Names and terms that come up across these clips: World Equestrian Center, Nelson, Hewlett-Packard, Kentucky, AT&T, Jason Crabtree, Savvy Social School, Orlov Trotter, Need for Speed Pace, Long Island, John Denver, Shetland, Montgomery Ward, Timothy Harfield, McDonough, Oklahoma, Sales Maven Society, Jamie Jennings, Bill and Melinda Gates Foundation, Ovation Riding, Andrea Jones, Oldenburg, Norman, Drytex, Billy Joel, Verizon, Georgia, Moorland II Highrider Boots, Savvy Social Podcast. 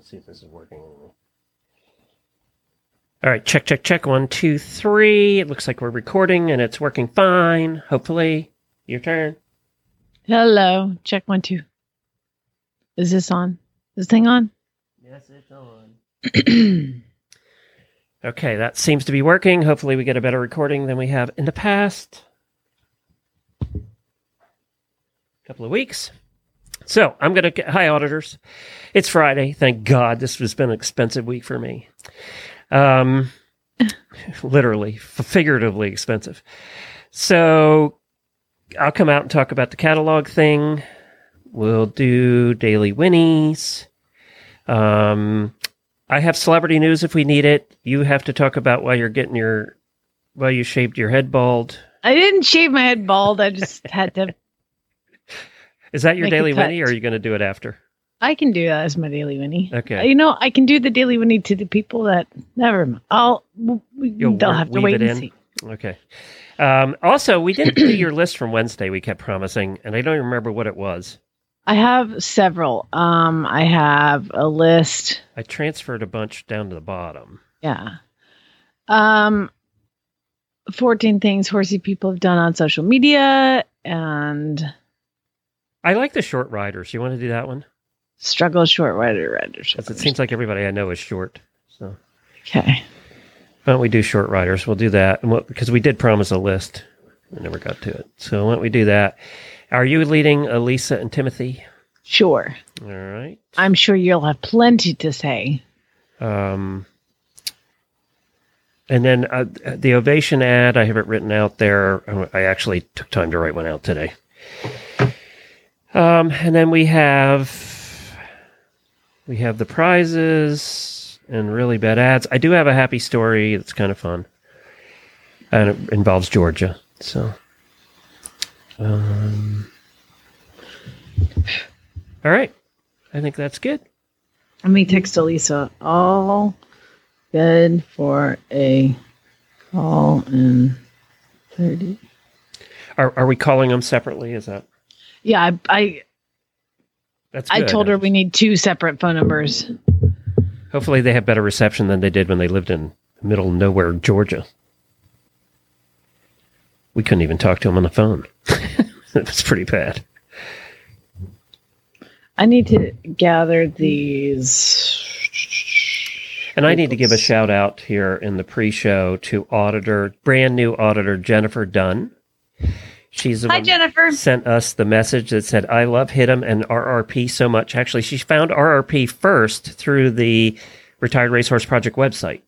Let's see if this is working anyway. All right, check, check, check. 1, 2, 3. It looks like we're recording and it's working fine. Hopefully. Your turn. Hello. Check 1, 2. Is this on? Is this thing on? Yes, it's on. Okay, that seems to be working. Hopefully we get a better recording than we have in the past couple of weeks. So I'm going to... Hi, auditors. It's Friday. Thank God. This has been an expensive week for me. Literally, figuratively expensive. So I'll come out and talk about the catalog thing. We'll do daily winnies. I have celebrity news if we need it. You have to talk about why you shaved your head bald. I didn't shave my head bald. I just had to. Is that your daily winnie, or are you going to do it after? I can do that as my daily winnie. Okay. You know, I can do the daily winnie to the people that never mind. They'll have to wait and see. Okay. Also, we didn't do your list from Wednesday. We kept promising, and I don't even remember what it was. I have several. I have a list. I transferred a bunch down to the bottom. Yeah. 14 things horsey people have done on social media, and I like the short riders. You want to do that one? Struggle short riders. Because it seems like everybody I know is short. So okay. Why don't we do short riders? We'll do that. And because we did promise a list. We never got to it. So why don't we do that? Are you leading Elisa and Timothy? Sure. All right. I'm sure you'll have plenty to say. And then the Ovation ad, I have it written out there. I actually took time to write one out today. And then we have the prizes and really bad ads. I do have a happy story that's kind of fun, and it involves Georgia. So, all right, I think that's good. Let me text Elisa. All good for a call in 30. Are we calling them separately? Is that? Yeah, I told her we need two separate phone numbers. Hopefully they have better reception than they did when they lived in middle of nowhere, Georgia. We couldn't even talk to them on the phone. It was pretty bad. I need to gather these. And I need to give a shout out here in the pre-show to brand new auditor Jennifer Dunn. She's the one that sent us the message that said, I love Hit'em and RRP so much. Actually, she found RRP first through the Retired Racehorse Project website.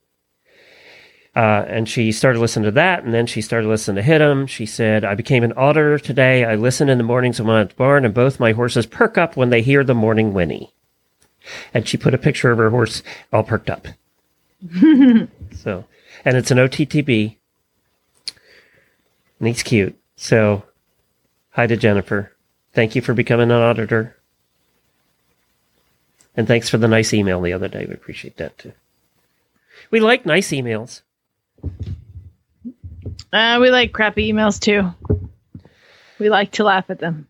And she started listening to that, and then she started listening to Hit'em. She said, I became an auditor today. I listen in the mornings when I'm at the barn, and both my horses perk up when they hear the morning whinny. And she put a picture of her horse all perked up. So, and it's an OTTB. And he's cute. So, hi to Jennifer. Thank you for becoming an auditor. And thanks for the nice email the other day. We appreciate that, too. We like nice emails. We like crappy emails, too. We like to laugh at them.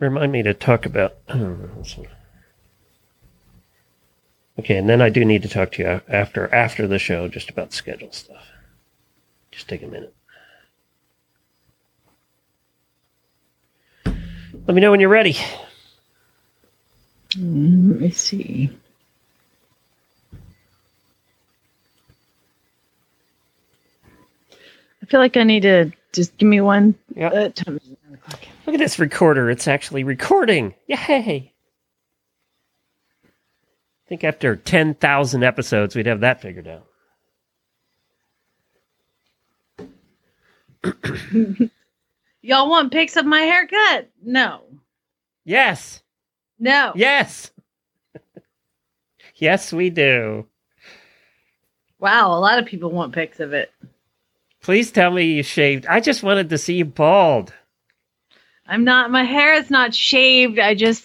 Remind me to talk about... Okay, and then I do need to talk to you after the show just about schedule stuff. Just take a minute. Let me know when you're ready. Let me see. I feel like I need to just give me one. Yep. Time. Look at this recorder. It's actually recording. Yay. I think after 10,000 episodes, we'd have that figured out. Y'all want pics of my haircut? No. Yes. No. Yes. Yes, we do. Wow, a lot of people want pics of it. Please tell me you shaved. I just wanted to see you bald. I'm not. My hair is not shaved. I just...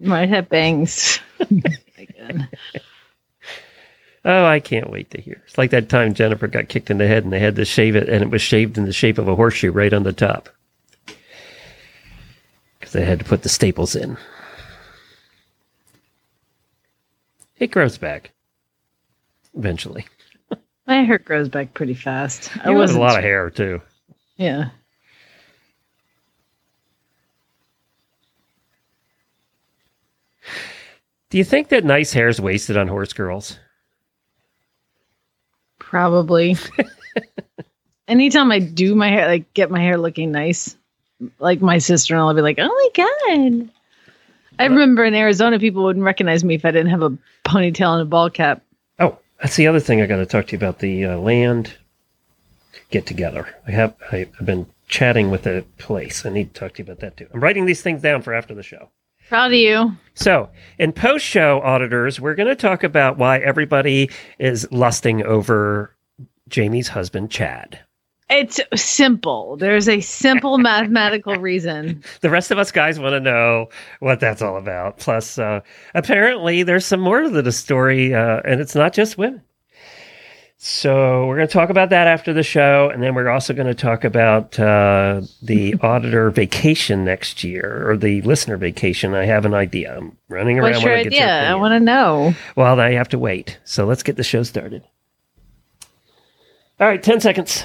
my head bangs. Oh, I can't wait to hear. It's like that time Jennifer got kicked in the head and they had to shave it, and it was shaved in the shape of a horseshoe right on the top. Because they had to put the staples in. It grows back eventually. My hair grows back pretty fast. It was a lot of hair too. Yeah. Do you think that nice hair is wasted on horse girls? Probably. Anytime I do my hair, like get my hair looking nice, like my sister-in-law will be like, "Oh my God." I remember in Arizona, people wouldn't recognize me if I didn't have a ponytail and a ball cap. Oh, that's the other thing I got to talk to you about, the land get-together. I've been chatting with a place. I need to talk to you about that, too. I'm writing these things down for after the show. Proud of you. So, in post-show auditors, we're going to talk about why everybody is lusting over Jamie's husband, Chad. It's simple. There's a simple mathematical reason. The rest of us guys want to know what that's all about. Plus, apparently, there's some more to the story, and it's not just women. So we're going to talk about that after the show, and then we're also going to talk about the auditor vacation next year, or the listener vacation. I have an idea. I'm running around. What's your idea? I want to know. Well, I have to wait. So let's get the show started. All right, 10 seconds.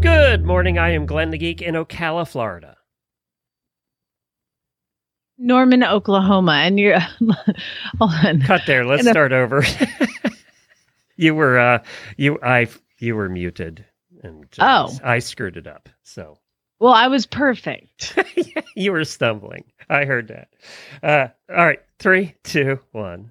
Good morning, I am Glenn the Geek in Ocala, Florida. Norman, Oklahoma, and you're... hold on. Cut there, let's start over. You were muted, and I screwed it up, so... Well, I was perfect. You were stumbling, I heard that. All right, 3, 2, 1...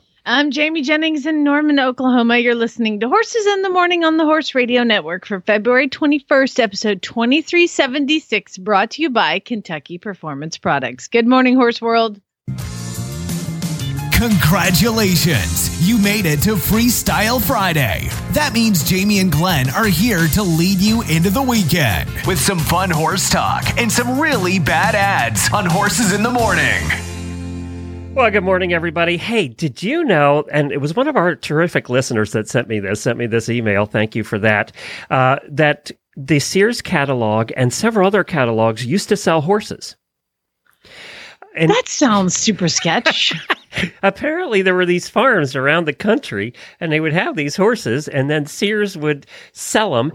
I'm Jamie Jennings in Norman, Oklahoma. You're listening to Horses in the Morning on the Horse Radio Network for February 21st, episode 2376, brought to you by Kentucky Performance Products. Good morning, Horse World. Congratulations! You made it to Freestyle Friday. That means Jamie and Glenn are here to lead you into the weekend with some fun horse talk and some really bad ads on Horses in the Morning. Well, good morning, everybody. Hey, did you know, and it was one of our terrific listeners that sent me this email, thank you for that, that the Sears catalog and several other catalogs used to sell horses. And that sounds super sketch. Apparently, there were these farms around the country, and they would have these horses, and then Sears would sell them.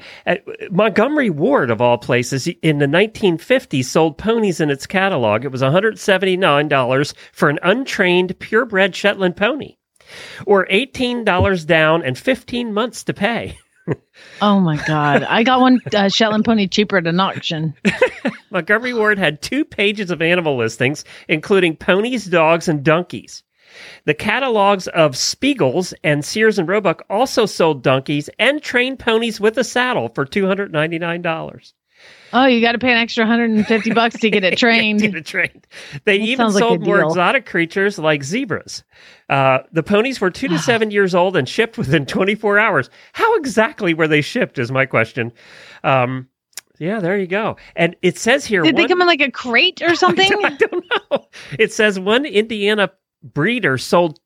Montgomery Ward, of all places, in the 1950s, sold ponies in its catalog. It was $179 for an untrained purebred Shetland pony, or $18 down and 15 months to pay. Oh, my God. I got one Shetland pony cheaper at an auction. Montgomery Ward had 2 pages of animal listings, including ponies, dogs, and donkeys. The catalogs of Spiegel's and Sears and Roebuck also sold donkeys and trained ponies with a saddle for $299. Oh, you got to pay an extra $150 to get it trained. They even sold more exotic creatures like zebras. The ponies were 2 to 7 years old and shipped within 24 hours. How exactly were they shipped is my question. Yeah, there you go. And it says here... Did they come in like a crate or something? I don't know. It says one Indiana breeder sold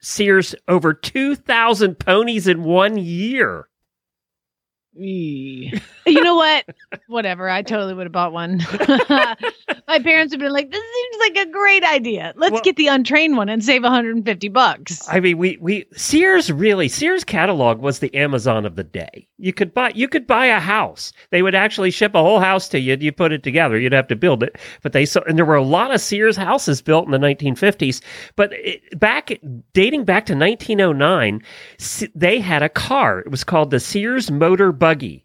Sears over 2,000 ponies in 1 year. You know what? Whatever. I totally would have bought one. My parents have been like, this seems like a great idea. Let's get the untrained one and save $150. I mean, we Sears catalog was the Amazon of the day. You could buy a house. They would actually ship a whole house to you. You put it together. You'd have to build it. But and there were a lot of Sears houses built in the 1950s. But dating back to 1909, they had a car. It was called the Sears Motor Buggy,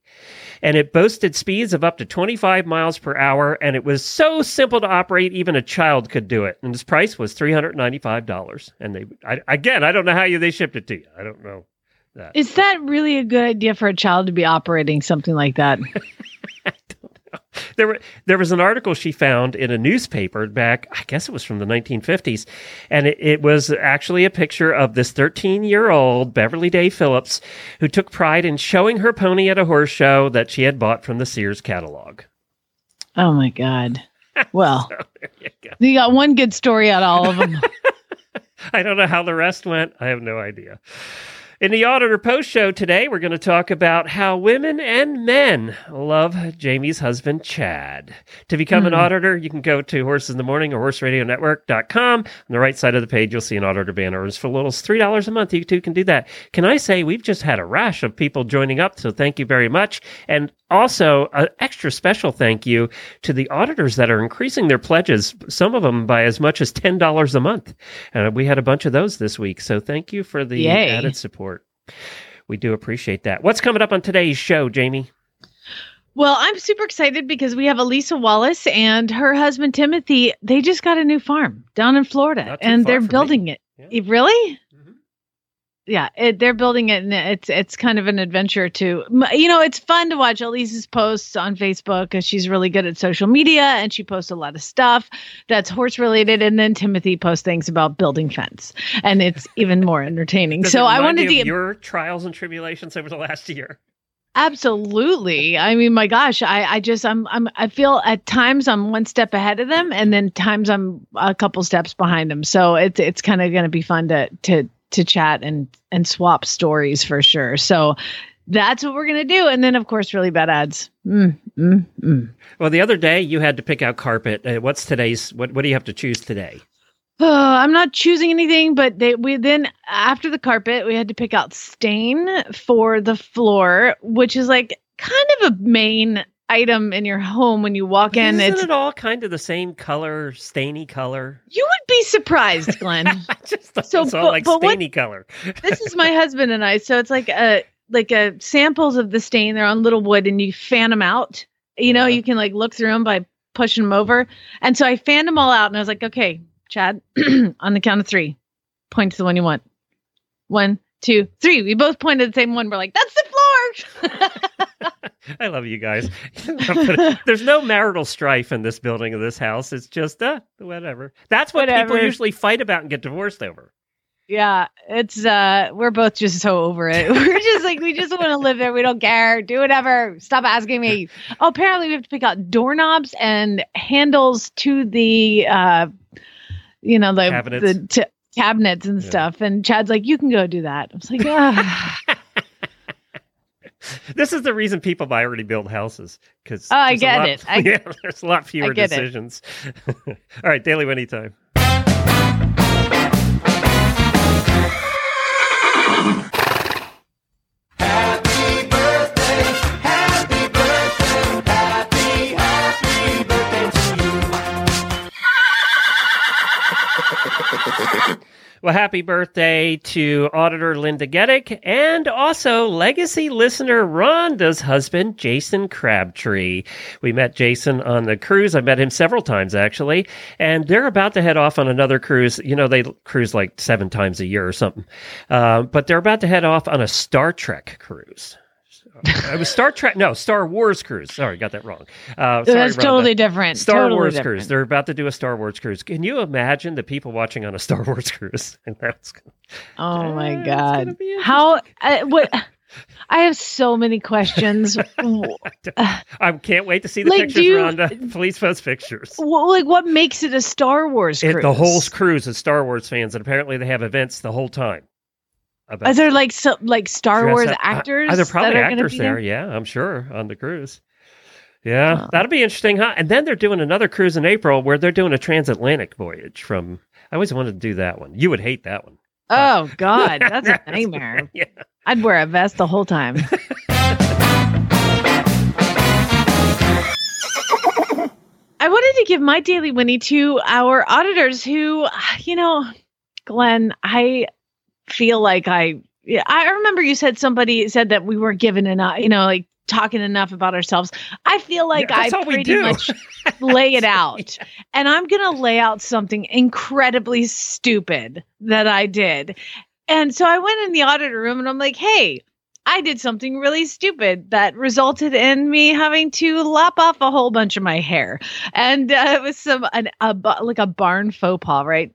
and it boasted speeds of up to 25 miles per hour, and it was so simple to operate, even a child could do it. And its price was $395. And I don't know how they shipped it to you. I don't know that. Is that really a good idea for a child to be operating something like that? I don't know. There was an article she found in a newspaper back, I guess it was from the 1950s, and it was actually a picture of this 13-year-old Beverly Day Phillips who took pride in showing her pony at a horse show that she had bought from the Sears catalog. Oh, my God. Well, so there you go. You got one good story out of all of them. I don't know how the rest went. I have no idea. In the Auditor Post Show today, we're going to talk about how women and men love Jamie's husband, Chad. To become an auditor, you can go to Horses in the Morning or HorseRadioNetwork.com. On the right side of the page, you'll see an auditor banner. It's for as little as $3 a month. You too can do that. Can I say we've just had a rash of people joining up, so thank you very much. And also, an extra special thank you to the auditors that are increasing their pledges, some of them by as much as $10 a month. We had a bunch of those this week, so thank you for the added support. We do appreciate that. What's coming up on today's show, Jamie? Well, I'm super excited because we have Elisa Wallace and her husband, Timothy. They just got a new farm down in Florida, and they're building it. Yeah. Really? Mm-hmm. Yeah, they're building it, and it's kind of an adventure, too. You know, it's fun to watch Elisa's posts on Facebook, because she's really good at social media, and she posts a lot of stuff that's horse-related, and then Timothy posts things about building fence, and it's even more entertaining. So I wanted to... your trials and tribulations over the last year. Absolutely. I mean, my gosh, I feel at times I'm one step ahead of them, and then times I'm a couple steps behind them. So it's kind of going to be fun to chat and swap stories for sure. So that's what we're going to do. And then, of course, really bad ads. Well, the other day you had to pick out carpet. What's today's? What do you have to choose today? I'm not choosing anything, but after the carpet, we had to pick out stain for the floor, which is like kind of a main item in your home when you walk in. Isn't it all kind of the same color, stainy color? You would be surprised, Glenn. I just thought so, it's all stainy color. This is my husband and I, so it's like samples of the stain. They're on little wood, and you fan them out. You know, you can look through them by pushing them over. And so I fanned them all out, and I was like, okay, Chad, on the count of three, point to the one you want. 1, 2, 3. We both pointed at the same one. We're like, that's the floor. I love you guys. There's no marital strife in this building of this house. It's just whatever. That's what people usually fight about and get divorced over. Yeah, it's we're both just so over it. We're just like, we just want to live there. We don't care. Do whatever. Stop asking me. Oh, apparently we have to pick out doorknobs and handles to the cabinets and stuff. And Chad's like, you can go do that. I was like, This is the reason people buy already built houses. Because I get it. There's a lot fewer decisions. All right. Daily Winnie time. Well, happy birthday to Auditor Linda Geddick and also legacy listener Rhonda's husband, Jason Crabtree. We met Jason on the cruise. I met him several times, actually, and they're about to head off on another cruise. You know, they cruise like 7 times a year or something, but they're about to head off on a Star Trek cruise. It was Star Wars cruise. Sorry, got that wrong. That's Rhonda. Totally different. Star Wars cruise. They're about to do a Star Wars cruise. Can you imagine the people watching on a Star Wars cruise? And my God! How? What? I have so many questions. I can't wait to see the pictures, Rhonda. Please post pictures. What makes it a Star Wars cruise? The whole cruise is Star Wars fans, and apparently they have events the whole time. Are there like some, like Star Wars actors? Are there probably actors there? Yeah, I'm sure on the cruise. Yeah, that'll be interesting, huh? And then they're doing another cruise in April where they're doing a transatlantic voyage from. I always wanted to do that one. You would hate that one. Oh God, that's a nightmare. Yeah. I'd wear a vest the whole time. I wanted to give my daily whinny to our auditors who, you know, Glenn, I feel like I remember you said somebody said that we weren't given enough, you know, like talking enough about ourselves. I feel like I pretty much lay it out. Yeah. And I'm going to lay out something incredibly stupid that I did. And so I went in the auditor room and I'm like, hey, I did something really stupid that resulted in me having to lop off a whole bunch of my hair. And it was like a barn faux pas, right?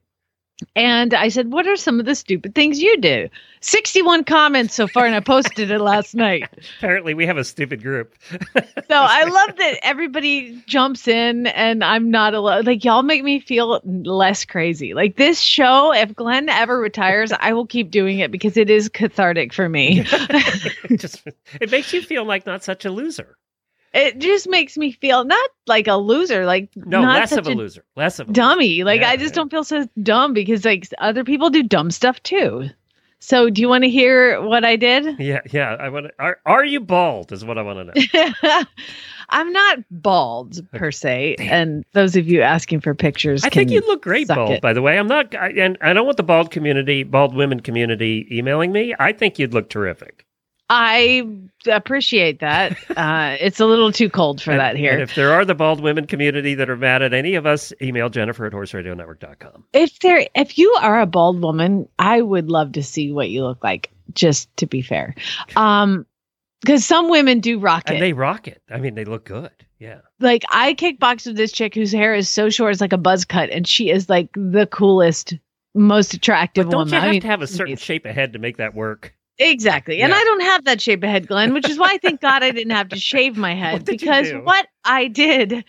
And I said, what are some of the stupid things you do? 61 comments so far, and I posted it last night. Apparently, we have a stupid group. So I love that everybody jumps in, and I'm not alone. Like, y'all make me feel less crazy. Like, this show, if Glenn ever retires, I will keep doing it because it is cathartic for me. It makes you feel like not such a loser. It just makes me feel not like a loser, like less of a dummy. Like, yeah, I just don't feel so dumb because like other people do dumb stuff too. So do you want to hear what I did? Yeah. I want to, are you bald is what I want to know. I'm not bald per se. Damn. And those of you asking for pictures, I think you look great bald, by the way. And I don't want the bald women community emailing me. I think you'd look terrific. I appreciate that. It's a little too cold for that here. And if there are the bald women community that are mad at any of us, email Jennifer at horseradionetwork.com. If you are a bald woman, I would love to see what you look like, just to be fair. Because some women do rock it. And they rock it. I mean, they look good. Yeah. Like, I kickboxed with this chick whose hair is so short, it's like a buzz cut, and she is like the coolest, most attractive woman. You have to have a certain shape of head to make that work. Exactly. And yeah. I don't have that shape of head, Glenn, which is why I thank God I didn't have to shave my head. What I did,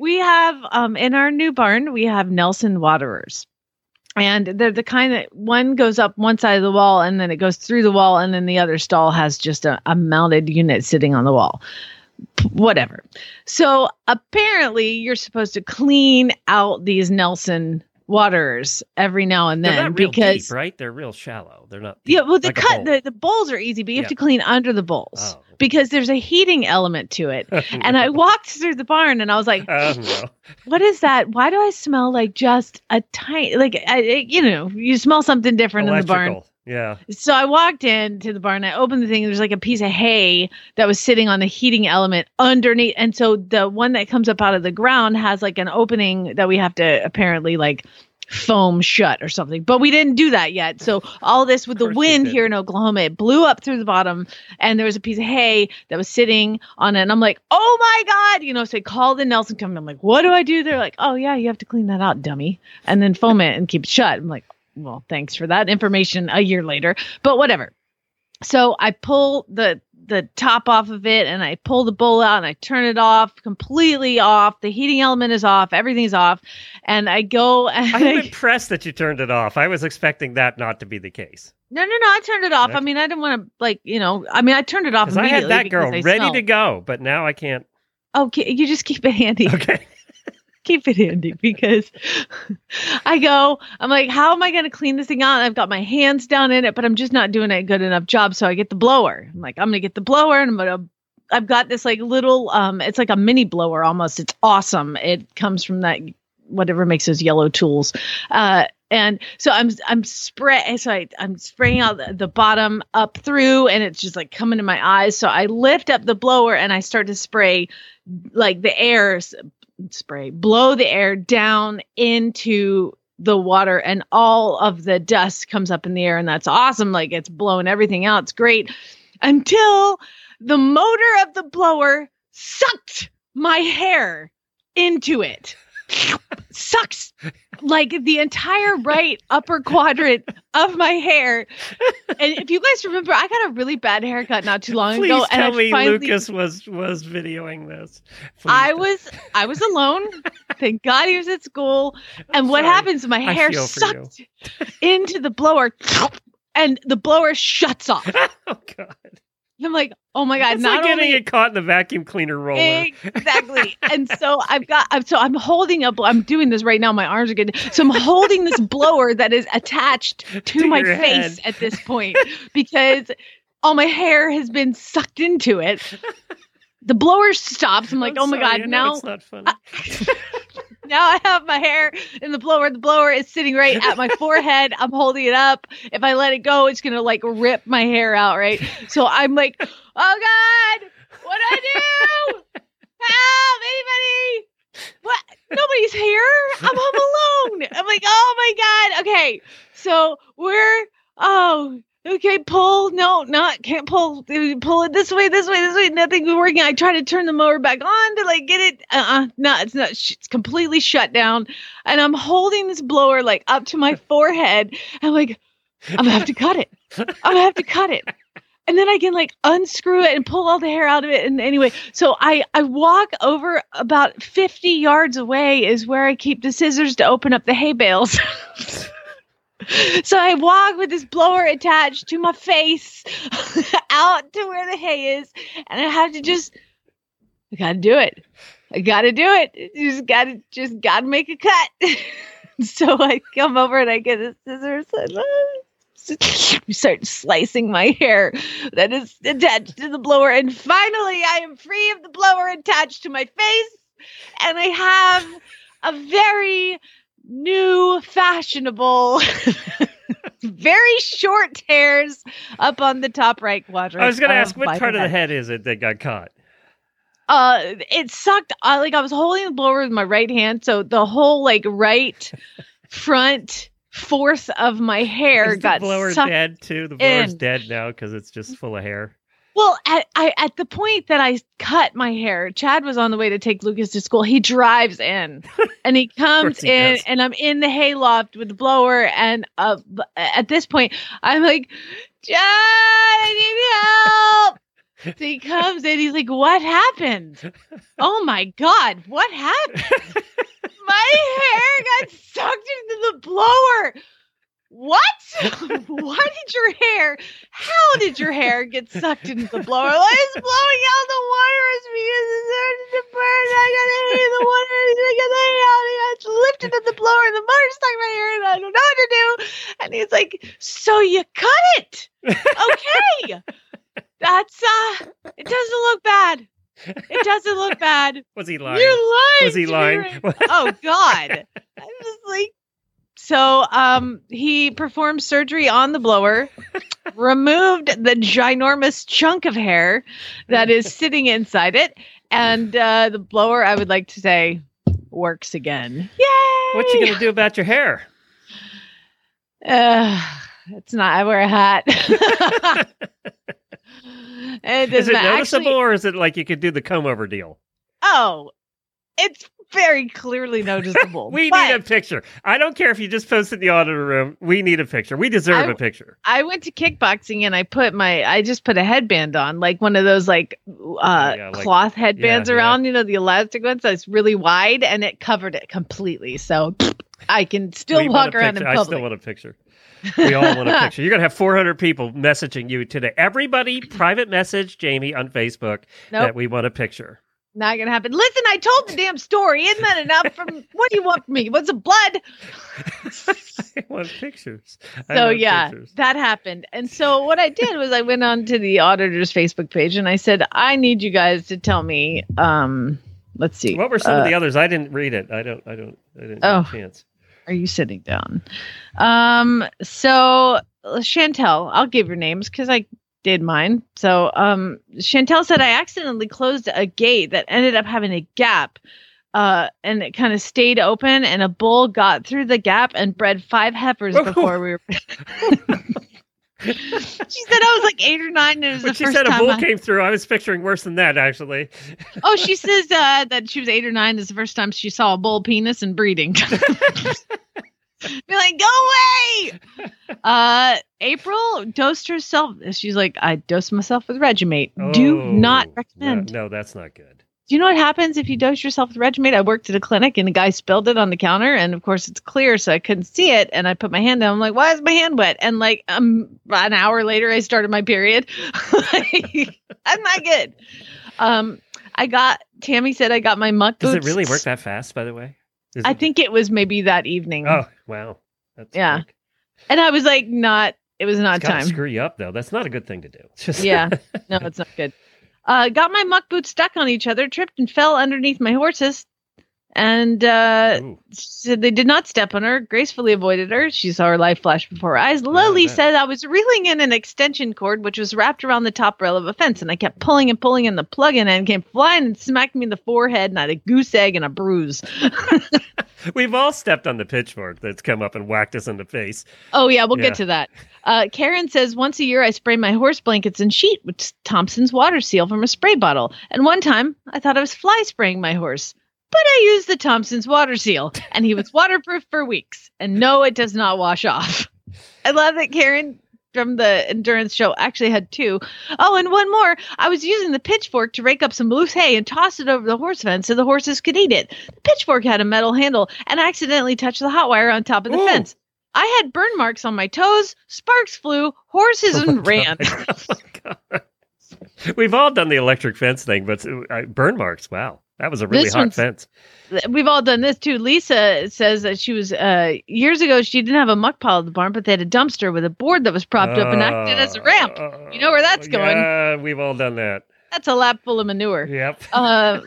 we have in our new barn, we have Nelson waterers. And they're the kind that one goes up one side of the wall and then it goes through the wall. And then the other stall has just a mounted unit sitting on the wall. Whatever. So apparently you're supposed to clean out these Nelson waters every now and then. They're not real deep, right? They're real shallow. They're not deep. Yeah, well, the bowls are easy, but you have to clean under the bowls because there's a heating element to it. And I walked through the barn and I was like, what is that? Why do I smell like just a tiny, like, you smell something different in the barn. Yeah. So I walked into the barn. I opened the thing. There's like a piece of hay that was sitting on the heating element underneath. And so the one that comes up out of the ground has like an opening that we have to apparently like foam shut or something. But we didn't do that yet. So all this with the wind here in Oklahoma, it blew up through the bottom. And there was a piece of hay that was sitting on it. And I'm like, oh my God. You know, so I called the Nelson company. I'm like, what do I do? They're like, oh yeah, you have to clean that out, dummy. And then foam it and keep it shut. I'm like, well, thanks for that information a year later, but whatever. So I pull the top off of it and I pull the bowl out and I turn it off, completely off. The heating element is off. Everything's off. And I go. And I'm impressed that you turned it off. I was expecting that not to be the case. No. I turned it off. Okay. I mean, I didn't want to I turned it off immediately. I had that girl ready to go, but now I can't. Okay. You just keep it handy. Okay. Keep it handy because I'm like, how am I going to clean this thing out? I've got my hands down in it, but I'm just not doing a good enough job. So I get the blower. I'm like, I'm going to get the blower and I've got this like little, it's like a mini blower almost. It's awesome. It comes from that, whatever makes those yellow tools. And so I'm spraying out the bottom up through and it's just like coming to my eyes. So I lift up the blower and I start to spray like the air blow the air down into the water and all of the dust comes up in the air and that's awesome. Like it's blowing everything out. It's great until the motor of the blower sucked my hair into it. Sucks like the entire right upper quadrant of my hair. And if you guys remember, I got a really bad haircut not too long ago. And Lucas was videoing this. I was alone. Thank God he was at school. And what happens? My hair sucked into the blower and the blower shuts off. Oh, God. I'm like, oh my God. It's not like getting it caught in the vacuum cleaner roller. Exactly. And so I'm holding up, I'm doing this right now. My arms are getting, so I'm holding this blower that is attached to my face at this point because all my hair has been sucked into it. The blower stops. I'm like, oh my God. Now it's not funny. Now I have my hair in the blower. The blower is sitting right at my forehead. I'm holding it up. If I let it go, it's going to like rip my hair out, right? So I'm like, oh God, what do I do? Help, anybody? What? Nobody's here. I'm home alone. I'm like, oh my God. Okay. So we're, okay, pull. No, not, can't pull. Pull it this way. Nothing's working. I try to turn the mower back on to like get it. No, it's not. It's completely shut down. And I'm holding this blower like up to my forehead. I'm like, I'm going to have to cut it. And then I can like unscrew it and pull all the hair out of it. And anyway, so I walk over about 50 yards away is where I keep the scissors to open up the hay bales. So I walk with this blower attached to my face out to where the hay is. And I have to I got to do it. Just got to make a cut. So I come over and I get a scissors and start slicing my hair that is attached to the blower. And finally, I am free of the blower attached to my face. And I have a very new, fashionable, very short hairs up on the top right quadrant. I was going to ask, what part of the head is it that got caught? It sucked. I was holding the blower with my right hand, so the whole like right front fourth of my hair got sucked. Is the blower dead too? The blower's dead now because it's just full of hair. Well, at the point that I cut my hair, Chad was on the way to take Lucas to school. He drives in and he comes in and I'm in the hayloft with the blower. And at this point, I'm like, Chad, I need help. So he comes in. He's like, what happened? Oh, my God. What happened? My hair got sucked into the blower. What? Why did your hair? How did your hair get sucked into the blower? Why is blowing out the water? It's because it started to burn. I got hit in the water. I got out. I got lifted in the blower, and the motor's stuck right here, and I don't know what to do. And he's like, "So you cut it? Okay, that's it doesn't look bad." Was he lying? You're lying. Was he lying? Oh God! I'm just like. So he performed surgery on the blower, removed the ginormous chunk of hair that is sitting inside it, and the blower, I would like to say, works again. Yay! What you going to do about your hair? It's not. I wear a hat. Is it noticeable, or is it like you could do the comb-over deal? Oh, it's very clearly noticeable. We need a picture. I don't care if you just post it in the auditor room. We need a picture. We deserve a picture. I went to kickboxing and I just put a headband on, like one of those like cloth headbands around, you know, the elastic ones that's really wide, and it covered it completely. So I can still walk around in public. I still want a picture. We all want a picture. You're going to have 400 people messaging you today. Everybody private message Jamie on Facebook that we want a picture. Not going to happen. Listen, I told the damn story. Isn't that enough? What do you want from me? What's the blood? I want pictures. That happened. And so what I did was I went on to the auditor's Facebook page and I said, I need you guys to tell me, let's see. What were some of the others? I didn't read it. I didn't have a chance. Are you sitting down? So Chantel, I'll give your names because I did mine. So Chantel said, I accidentally closed a gate that ended up having a gap and it kind of stayed open, and a bull got through the gap and bred 5 heifers before we were. She said I was like 8 or 9. It was when the first time. She said a bull came through. I was picturing worse than that, actually. Oh, she says that she was 8 or 9. This is the first time she saw a bull penis and breeding. Be like, go away. April dosed herself. She's like, I dosed myself with Regumate. Do not recommend. No, that's not good. Do you know what happens if you dose yourself with Regumate? I worked at a clinic and a guy spilled it on the counter, and of course it's clear, so I couldn't see it. And I put my hand down. I'm like, why is my hand wet? And like an hour later, I started my period. I'm not good. Tammy said I got my muck boots. Does it really work that fast, by the way? I think it was maybe that evening. Oh, wow. That's quick. And I was like, it was not time. Screw you up, though. That's not a good thing to do. Yeah. No, it's not good. Got my muck boots stuck on each other, tripped and fell underneath my horses, and said they did not step on her, gracefully avoided her. She saw her life flash before her eyes. Lily said I was reeling in an extension cord, which was wrapped around the top rail of a fence, and I kept pulling and pulling, and the plug-in end came flying and smacked me in the forehead, and I had a goose egg and a bruise. We've all stepped on the pitchfork that's come up and whacked us in the face. Oh, yeah, we'll get to that. Karen says, once a year I spray my horse blankets and sheet with Thompson's water seal from a spray bottle. And one time I thought I was fly spraying my horse, but I used the Thompson's water seal, and he was waterproof for weeks. And no, it does not wash off. I love that Karen from the endurance show actually had two. Oh, and one more. I was using the pitchfork to rake up some loose hay and toss it over the horse fence so the horses could eat it. The pitchfork had a metal handle, and I accidentally touched the hot wire on top of the fence. I had burn marks on my toes, sparks flew, horses ran. Oh my God. We've all done the electric fence thing, but burn marks, wow. That was a really hot fence. We've all done this too. Lisa says that she was, years ago, she didn't have a muck pile at the barn, but they had a dumpster with a board that was propped up and acted as a ramp. You know where that's going. Yeah, we've all done that. That's a lap full of manure. Yep.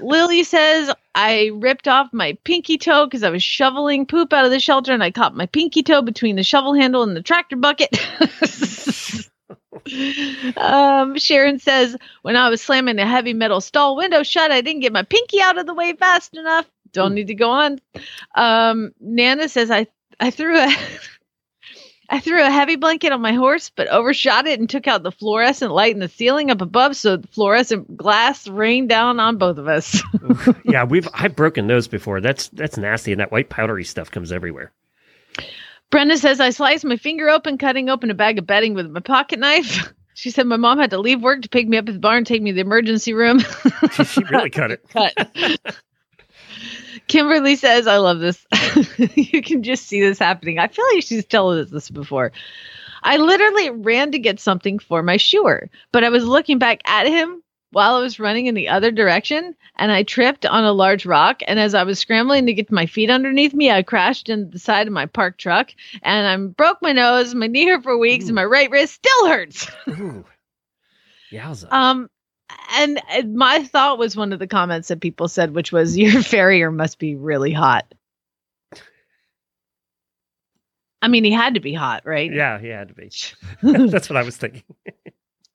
Lily says, I ripped off my pinky toe because I was shoveling poop out of the shelter, and I caught my pinky toe between the shovel handle and the tractor bucket. Sharon says, when I was slamming a heavy metal stall window shut, I didn't get my pinky out of the way fast enough. Don't need to go on. Nana says, I threw a heavy blanket on my horse, but overshot it and took out the fluorescent light in the ceiling up above, so the fluorescent glass rained down on both of us. Yeah, I've broken those before. That's nasty, and that white powdery stuff comes everywhere. Brenda says, I sliced my finger open, cutting open a bag of bedding with my pocket knife. She said my mom had to leave work to pick me up at the barn, take me to the emergency room. She really cut it. Kimberly says, I love this. You can just see this happening. I feel like she's told us this before. I literally ran to get something for my shoer, but I was looking back at him while I was running in the other direction, and I tripped on a large rock. And as I was scrambling to get my feet underneath me, I crashed into the side of my parked truck, and I broke my nose, my knee hurt for weeks, and my right wrist still hurts. Ooh. Yowza. And my thought was one of the comments that people said, which was, your farrier must be really hot. I mean, he had to be hot, right? Yeah, he had to be. That's what I was thinking.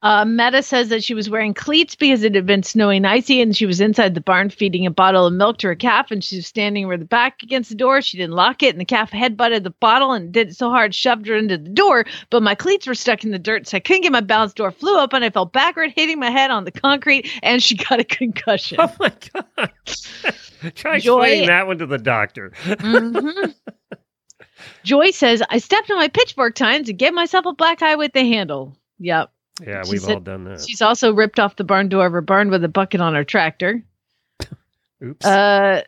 Meta says that she was wearing cleats because it had been snowy and icy, and she was inside the barn feeding a bottle of milk to her calf, and she was standing with her back against the door. She didn't lock it, and the calf headbutted the bottle and did it so hard, shoved her into the door, but my cleats were stuck in the dirt, so I couldn't get my balance. Door flew open, I fell backward, hitting my head on the concrete, and she got a concussion. Oh, my God. Try explaining that one to the doctor. Mm-hmm. Joy says, I stepped on my pitchfork tines and gave myself a black eye with the handle. Yep. Yeah, we've all done that. She's also ripped off the barn door of her barn with a bucket on her tractor. Oops.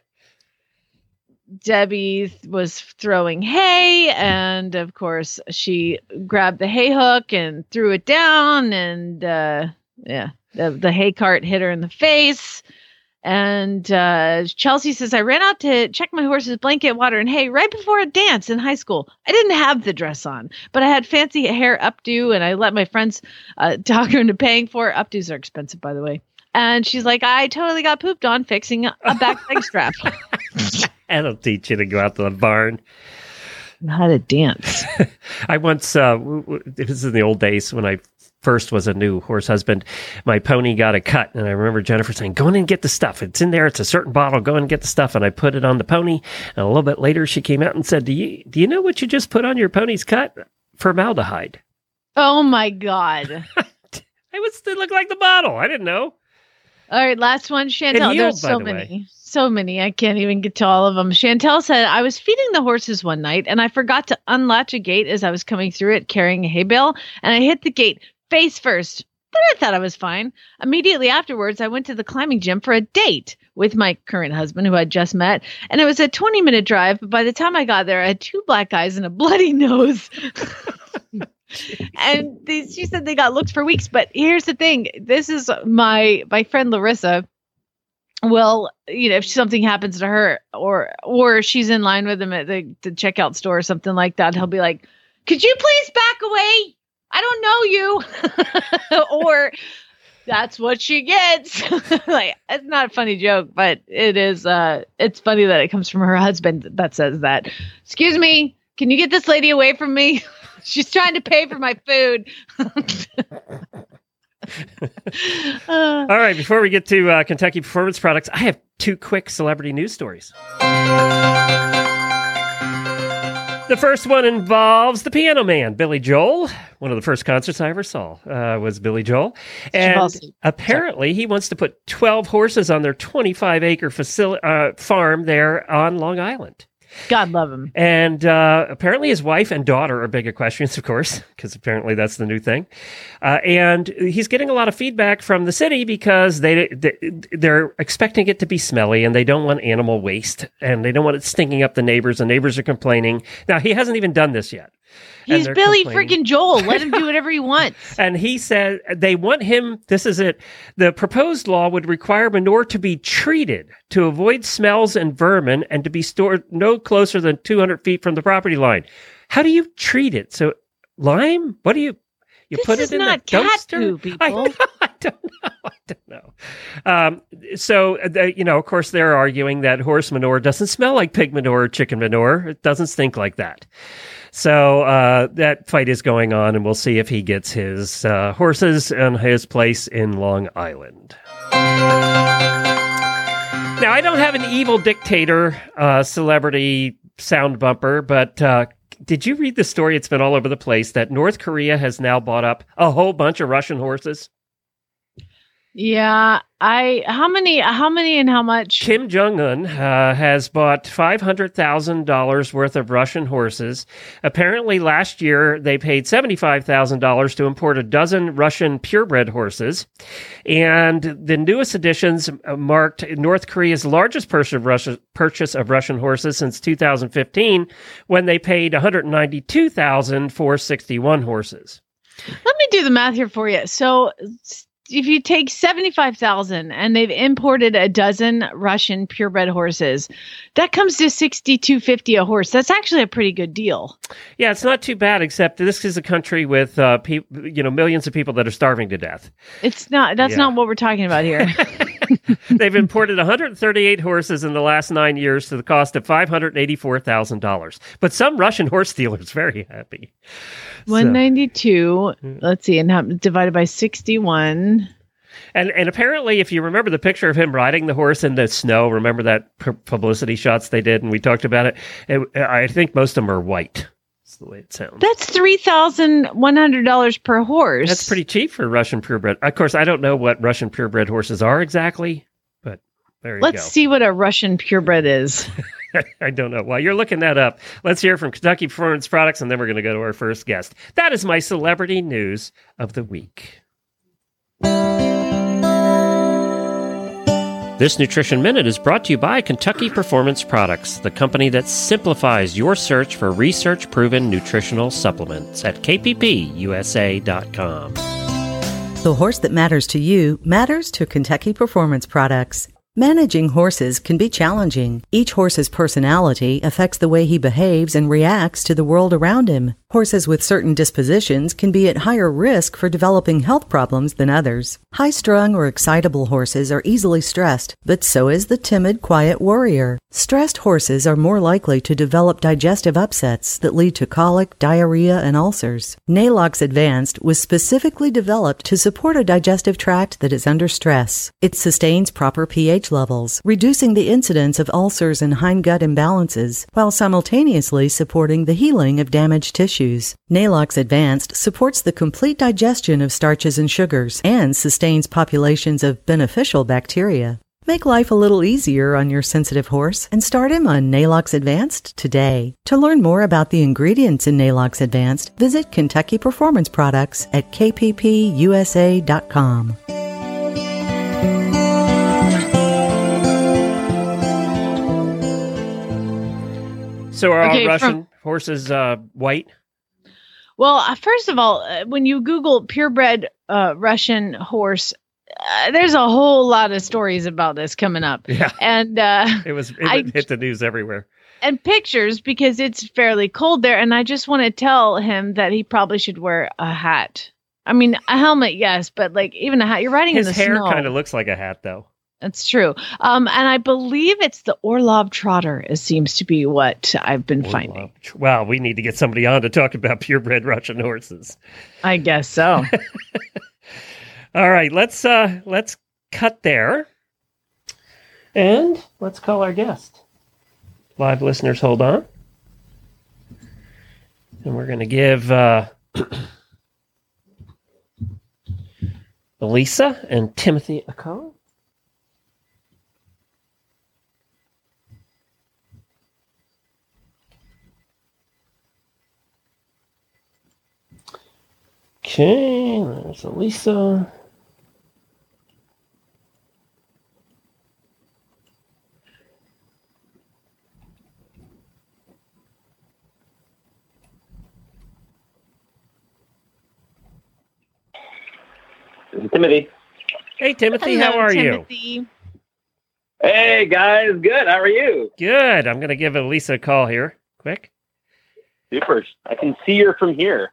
Debbie was throwing hay, and of course, she grabbed the hay hook and threw it down, and the hay cart hit her in the face. And Chelsea says, I ran out to check my horse's blanket, water, and hay right before a dance in high school. I didn't have the dress on, but I had fancy hair updo, and I let my friends talk her into paying for it. Updos are expensive, by the way. And she's like, I totally got pooped on fixing a back leg strap. That'll teach you to go out to the barn. How to dance. I once, this is in the old days when I first was a new horse husband, my pony got a cut, and I remember Jennifer saying, go in and get the stuff. It's in there. It's a certain bottle. Go in and get the stuff. And I put it on the pony, and a little bit later she came out and said, do you know what you just put on your pony's cut? Formaldehyde. Oh, my God. It looked like the bottle. I didn't know. All right, last one, Chantel. There's so many. So many. I can't even get to all of them. Chantel said, I was feeding the horses one night, and I forgot to unlatch a gate as I was coming through it carrying a hay bale, and I hit the gate face first but I thought I was fine. Immediately afterwards, I went to the climbing gym for a date with my current husband, who I just met. And it was a 20-minute drive. But by the time I got there, I had two black eyes and a bloody nose. And she said they got looked for weeks. But here's the thing. This is my friend Larissa. Well, you know, if something happens to her or she's in line with him at the checkout store or something like that, he'll be like, could you please back away? I don't know you. Or that's what she gets. Like, it's not a funny joke, but it is. It's funny that it comes from her husband that says that. Excuse me. Can you get this lady away from me? She's trying to pay for my food. All right. Before we get to Kentucky Performance Products, I have two quick celebrity news stories. The first one involves the Piano Man, Billy Joel. One of the first concerts I ever saw was Billy Joel. And apparently he wants to put 12 horses on their 25-acre farm there on Long Island. God love him. And apparently his wife and daughter are big equestrians, of course, because apparently that's the new thing. And he's getting a lot of feedback from the city because they're expecting it to be smelly and they don't want animal waste and they don't want it stinking up the neighbors. The neighbors are complaining. Now, he hasn't even done this yet. He's Billy freaking Joel. Let him do whatever he wants. And he said they want him. This is it. The proposed law would require manure to be treated to avoid smells and vermin and to be stored no closer than 200 feet from the property line. How do you treat it? So lime? What do you put it in the dumpster? This is not cat poo, people. I don't know. So, you know, of course, they're arguing that horse manure doesn't smell like pig manure or chicken manure. It doesn't stink like that. So that fight is going on, and we'll see if he gets his horses and his place in Long Island. Now, I don't have an evil dictator celebrity sound bumper, but did you read the story? It's been all over the place that North Korea has now bought up a whole bunch of Russian horses. Yeah, how many and how much? Kim Jong-un has bought $500,000 worth of Russian horses. Apparently last year they paid $75,000 to import a dozen Russian purebred horses. And the newest additions marked North Korea's largest purchase of Russian horses since 2015 when they paid $192,000 for 61 horses. Let me do the math here for you. So if you take 75,000 and they've imported a dozen Russian purebred horses, that comes to $6,250 a horse. That's actually a pretty good deal. Yeah, it's not too bad, except this is a country with millions of people that are starving to death. It's not. That's not what we're talking about here. They've imported 138 horses in the last 9 years to the cost of $584,000. But some Russian horse dealers very happy. 192. So, let's see, and divided by 61. And apparently, if you remember the picture of him riding the horse in the snow, remember that publicity shots they did, and we talked about it? I think most of them are white. That's the way it sounds. That's $3,100 per horse. That's pretty cheap for Russian purebred. Of course, I don't know what Russian purebred horses are exactly, but there you go. Let's see what a Russian purebred is. I don't know. While you're looking that up, let's hear from Kentucky Performance Products, and then we're going to go to our first guest. That is my celebrity news of the week. This Nutrition Minute is brought to you by Kentucky Performance Products, the company that simplifies your search for research-proven nutritional supplements at kppusa.com. The horse that matters to you matters to Kentucky Performance Products. Managing horses can be challenging. Each horse's personality affects the way he behaves and reacts to the world around him. Horses with certain dispositions can be at higher risk for developing health problems than others. High-strung or excitable horses are easily stressed, but so is the timid, quiet warrior. Stressed horses are more likely to develop digestive upsets that lead to colic, diarrhea, and ulcers. Nalox Advanced was specifically developed to support a digestive tract that is under stress. It sustains proper pH levels, reducing the incidence of ulcers and hindgut imbalances, while simultaneously supporting the healing of damaged tissues. Nalox Advanced supports the complete digestion of starches and sugars and sustains populations of beneficial bacteria. Make life a little easier on your sensitive horse and start him on Nalox Advanced today. To learn more about the ingredients in Nalox Advanced, visit Kentucky Performance Products at kppusa.com. So are all Russian horses white? Well, first of all, when you Google purebred Russian horse, there's a whole lot of stories about this coming up. Yeah. And it hit the news everywhere. And pictures, because it's fairly cold there. And I just want to tell him that he probably should wear a hat. I mean, a helmet, yes, but like even a hat. You're riding in the snow. His hair kind of looks like a hat, though. That's true. And I believe it's the Orlov Trotter. It seems to be what I've been finding. Wow, we need to get somebody on to talk about purebred Russian horses. I guess so. All right, let's cut there, and let's call our guest. Live listeners, hold on, and we're going to give Elisa and Timothy a call. Okay, there's Elisa. Timothy. Hey, Timothy. Hello, how are you? Hey, guys. Good. How are you? Good. I'm going to give Elisa a call here. Quick. Super. I can see her from here.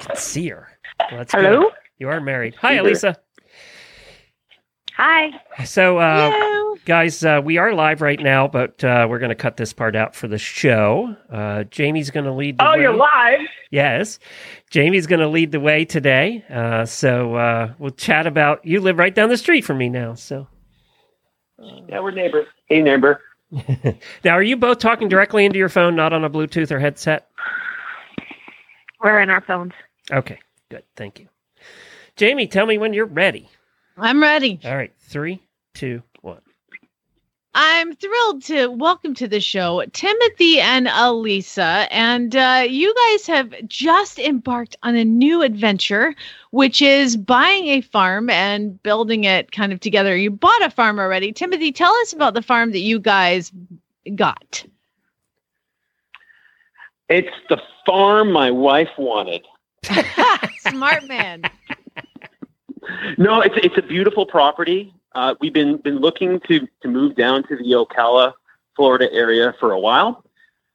I can see her. Well, hello? Good. You are married. Hi, Elisa. Hi. So, guys, we are live right now, but we're going to cut this part out for the show. Jamie's going to lead the way. Oh, you're live? Yes. Jamie's going to lead the way today. So we'll chat about, you live right down the street from me now. So. Yeah, we're neighbors. Hey, neighbor. Now, are you both talking directly into your phone, not on a Bluetooth or headset? We're in our phones. Okay, good. Thank you. Jamie, tell me when you're ready. I'm ready. All right, 3, 2, 1. I'm thrilled to welcome to the show Timothy and Elisa, and you guys have just embarked on a new adventure, which is buying a farm and building it kind of together. You bought a farm already. Timothy, tell us about the farm that you guys got. It's the farm my wife wanted. Smart man. No, it's a beautiful property. We've been looking to move down to the Ocala, Florida area for a while.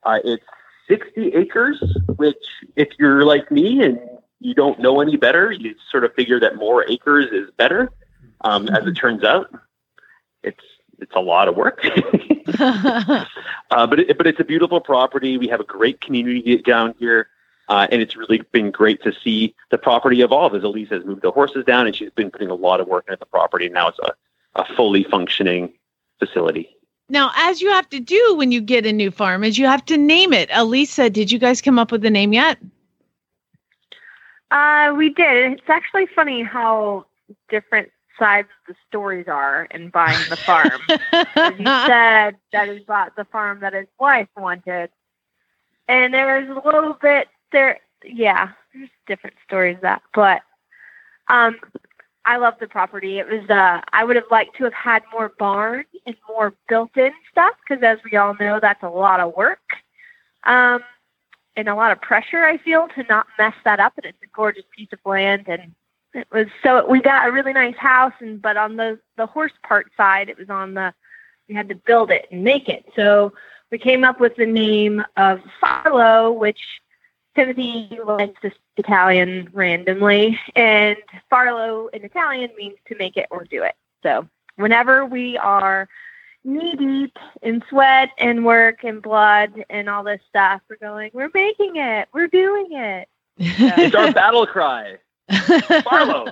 It's 60 acres, which if you're like me and you don't know any better, you sort of figure that more acres is better. As it turns out, it's a lot of work. But it's a beautiful property. We have a great community down here. And it's really been great to see the property evolve as Elisa has moved the horses down, and she's been putting a lot of work into the property. And now it's a fully functioning facility. Now, as you have to do when you get a new farm is you have to name it. Elisa, did you guys come up with a name yet? We did. It's actually funny how different sides of the stories are in buying the farm. As you said, that he bought the farm that his wife wanted. And there was a little bit there, yeah, there's different stories that, but I love the property. It was, I would have liked to have had more barn and more built-in stuff, because as we all know, that's a lot of work and a lot of pressure, I feel, to not mess that up. And it's a gorgeous piece of land, and it was, so we got a really nice house, and but on the horse part side, it was on the, we had to build it and make it. So we came up with the name of Farlow, which Timothy likes to speak Italian randomly, and Farlo in Italian means to make it or do it. So whenever we are knee-deep in sweat and work and blood and all this stuff, we're going, we're making it, we're doing it. So. It's our battle cry. Farlo.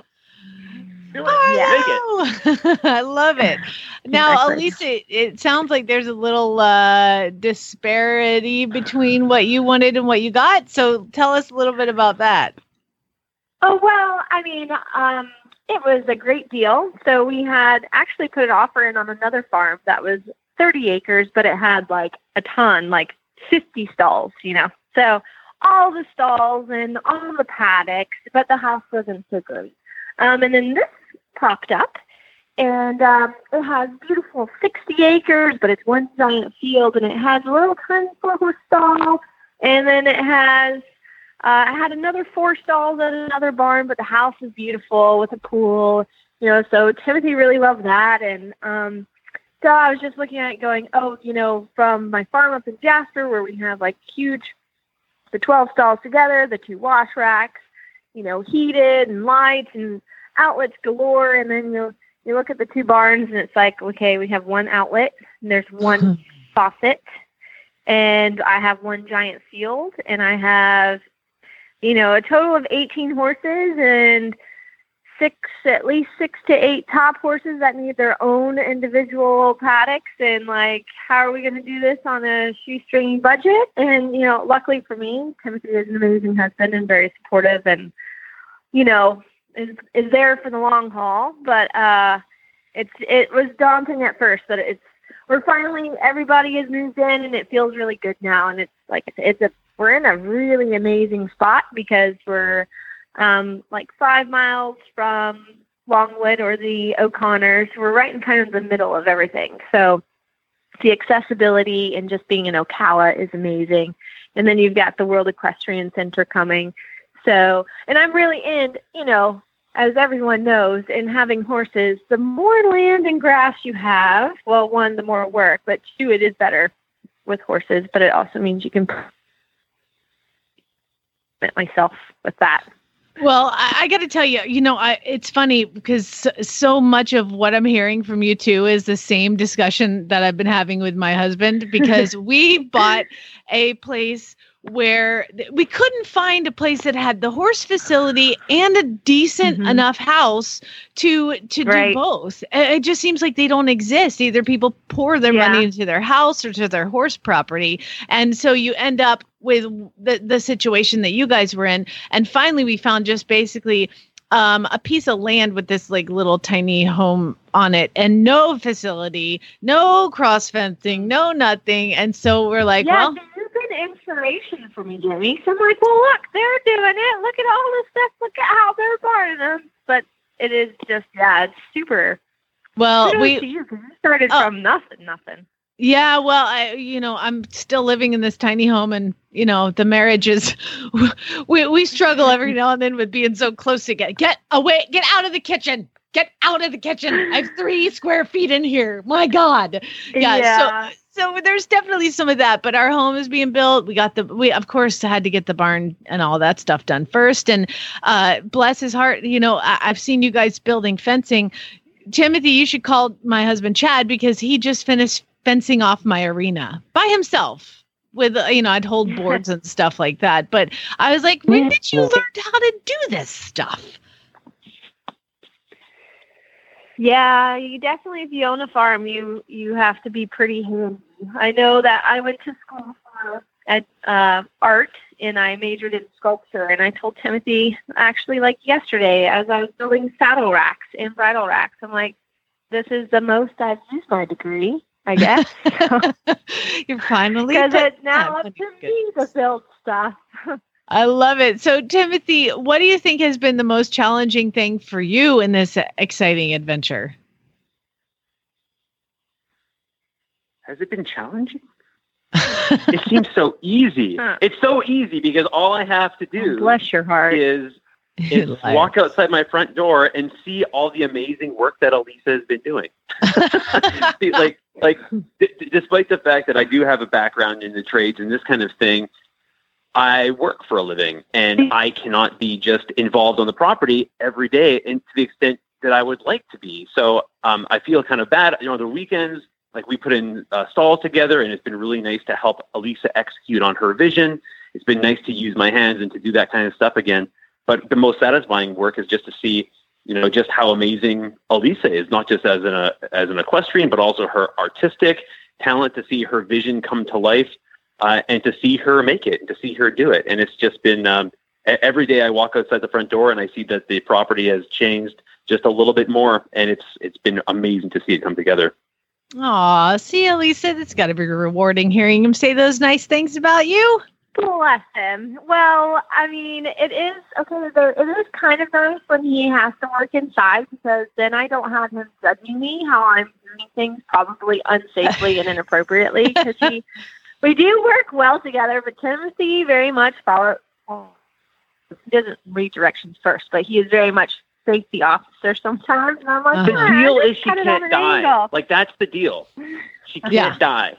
Oh, no. I love it. Now, Elisa, it sounds like there's a little disparity between what you wanted and what you got. So tell us a little bit about that. Oh, well, I mean, It was a great deal. So we had actually put an offer in on another farm that was 30 acres, but it had like a ton, like 50 stalls, you know. So all the stalls and all the paddocks, but the house wasn't so great. And then this popped up, and it has beautiful 60 acres, but it's one giant field, and it has a little tiny four-horse stall, and then it has I had another four stalls at another barn, but the house is beautiful with a pool, you know, so Timothy really loved that. And so I was just looking at it going, oh, you know, from my farm up in Jasper where we have like huge, the 12 stalls together, the two wash racks, you know, heated and lights and outlets galore. And then, you know, you look at the two barns and it's like, okay, we have one outlet and there's one faucet, and I have one giant field, and I have, you know, a total of 18 horses and at least six to eight top horses that need their own individual paddocks. And like, how are we going to do this on a shoestring budget? And, you know, luckily for me, Timothy is an amazing husband and very supportive, and, you know, is there for the long haul. But it was daunting at first, but everybody has moved in, and it feels really good now. And it's like, we're in a really amazing spot because we're like 5 miles from Longwood or the O'Connors. We're right in kind of the middle of everything. So the accessibility and just being in Ocala is amazing. And then you've got the World Equestrian Center coming. So, and I'm really in, you know, as everyone knows, in having horses, the more land and grass you have, well, one, the more work, but two, it is better with horses, but it also means you can myself with that. Well, I got to tell you, you know, it's funny because so much of what I'm hearing from you two is the same discussion that I've been having with my husband, because we bought a place where we couldn't find a place that had the horse facility and a decent enough house to do both. It just seems like they don't exist. Either people pour their money into their house or to their horse property. And so you end up with the situation that you guys were in. And finally, we found just basically a piece of land with this like little tiny home on it, and no facility, no cross fencing, no nothing. And so we're like, well, this is an inspiration for me, Jamie. So I'm like, well, look, they're doing it. Look at all this stuff. Look at how they're barring them. But it is just, it's super. Well, we started from nothing. Yeah, well, I'm still living in this tiny home, and, you know, the marriage is, we struggle every now and then with being so close to get away, get out of the kitchen. Get out of the kitchen. I have 3 square feet in here. My God. Yeah. So there's definitely some of that, but our home is being built. We of course had to get the barn and all that stuff done first. And bless his heart, you know, I've seen you guys building fencing. Timothy, you should call my husband Chad, because he just finished fencing off my arena by himself with, you know, I'd hold boards and stuff like that. But I was like, when did you learn how to do this stuff? Yeah, you definitely, if you own a farm, you have to be pretty handy. I know that I went to school for art, and I majored in sculpture. And I told Timothy, actually, like yesterday, as I was building saddle racks and bridle racks, I'm like, this is the most I've used my degree, I guess. You're finally, because it's now up to me to build stuff. I love it. So, Timothy, what do you think has been the most challenging thing for you in this exciting adventure? Has it been challenging? It seems so easy. It's so easy because all I have to do, bless your heart, is walk outside my front door and see all the amazing work that Elisa has been doing. See, despite the fact that I do have a background in the trades and this kind of thing, I work for a living, and I cannot be just involved on the property every day, and to the extent that I would like to be. So I feel kind of bad. You know, the weekends, like, we put in stalls together, and it's been really nice to help Elisa execute on her vision. It's been nice to use my hands and to do that kind of stuff again. But the most satisfying work is just to see, you know, just how amazing Elisa is, not just as an equestrian, but also her artistic talent, to see her vision come to life. And to see her make it, to see her do it. And it's just been every day I walk outside the front door and I see that the property has changed just a little bit more, and it's been amazing to see it come together. Aw, see, Elisa, that's got to be rewarding hearing him say those nice things about you. Bless him. Well, I mean, it is okay. It is kind of nice when he has to work inside, because then I don't have him judging me how I'm doing things probably unsafely and inappropriately. Because we do work well together, but Timothy very much follows. He doesn't read directions first, but he is very much safety officer sometimes. And I'm like, the deal is she can't die. Like, that's the deal. She can't die.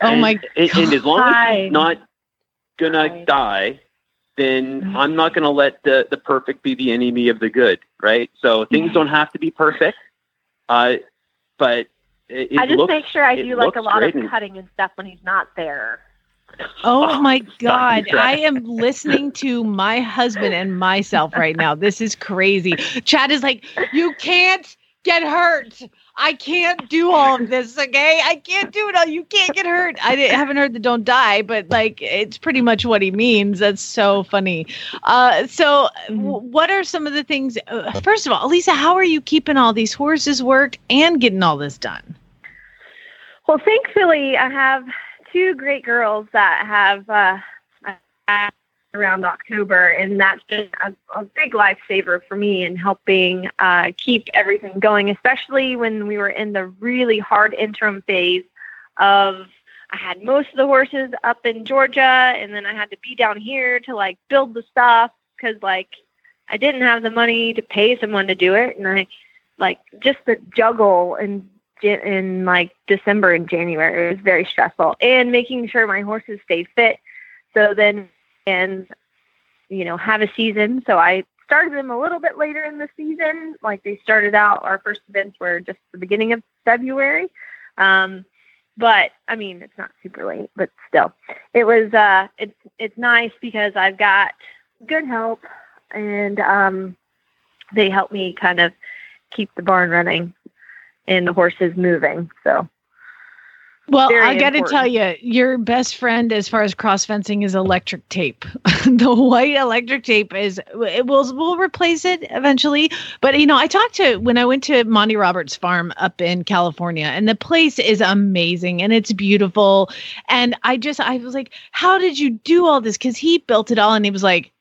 And, oh my God. And as long as she's not going to die, then I'm not going to let the perfect be the enemy of the good, right? So things don't have to be perfect. But I just make sure I do like a lot of cutting and stuff when he's not there. Oh my God. I am listening to my husband and myself right now. This is crazy. Chad is like, you can't get hurt. I can't do all of this. Okay. I can't do it all. You can't get hurt. I haven't heard the don't die, but like, it's pretty much what he means. That's so funny. So what are some of the things, first of all, Elisa, how are you keeping all these horses worked and getting all this done? Well, thankfully I have two great girls that have around October, and that's been a big lifesaver for me in helping keep everything going, especially when we were in the really hard interim phase of I had most of the horses up in Georgia, and then I had to be down here to like build the stuff because like I didn't have the money to pay someone to do it, and I like just the juggle and in like December and January. It was very stressful, and making sure my horses stay fit. So then, and you know, have a season. So I started them a little bit later in the season. Like they started out, our first events were just the beginning of February. But I mean, it's not super late, but still it was, it's nice because I've got good help, and they help me kind of keep the barn running and the horses moving. So, well, I got to tell you, your best friend as far as cross fencing is electric tape. The white electric tape will replace it eventually. But you know, I talked to when I went to Monty Roberts' farm up in California, and the place is amazing and it's beautiful. And I was like, how did you do all this? Because he built it all, and he was like,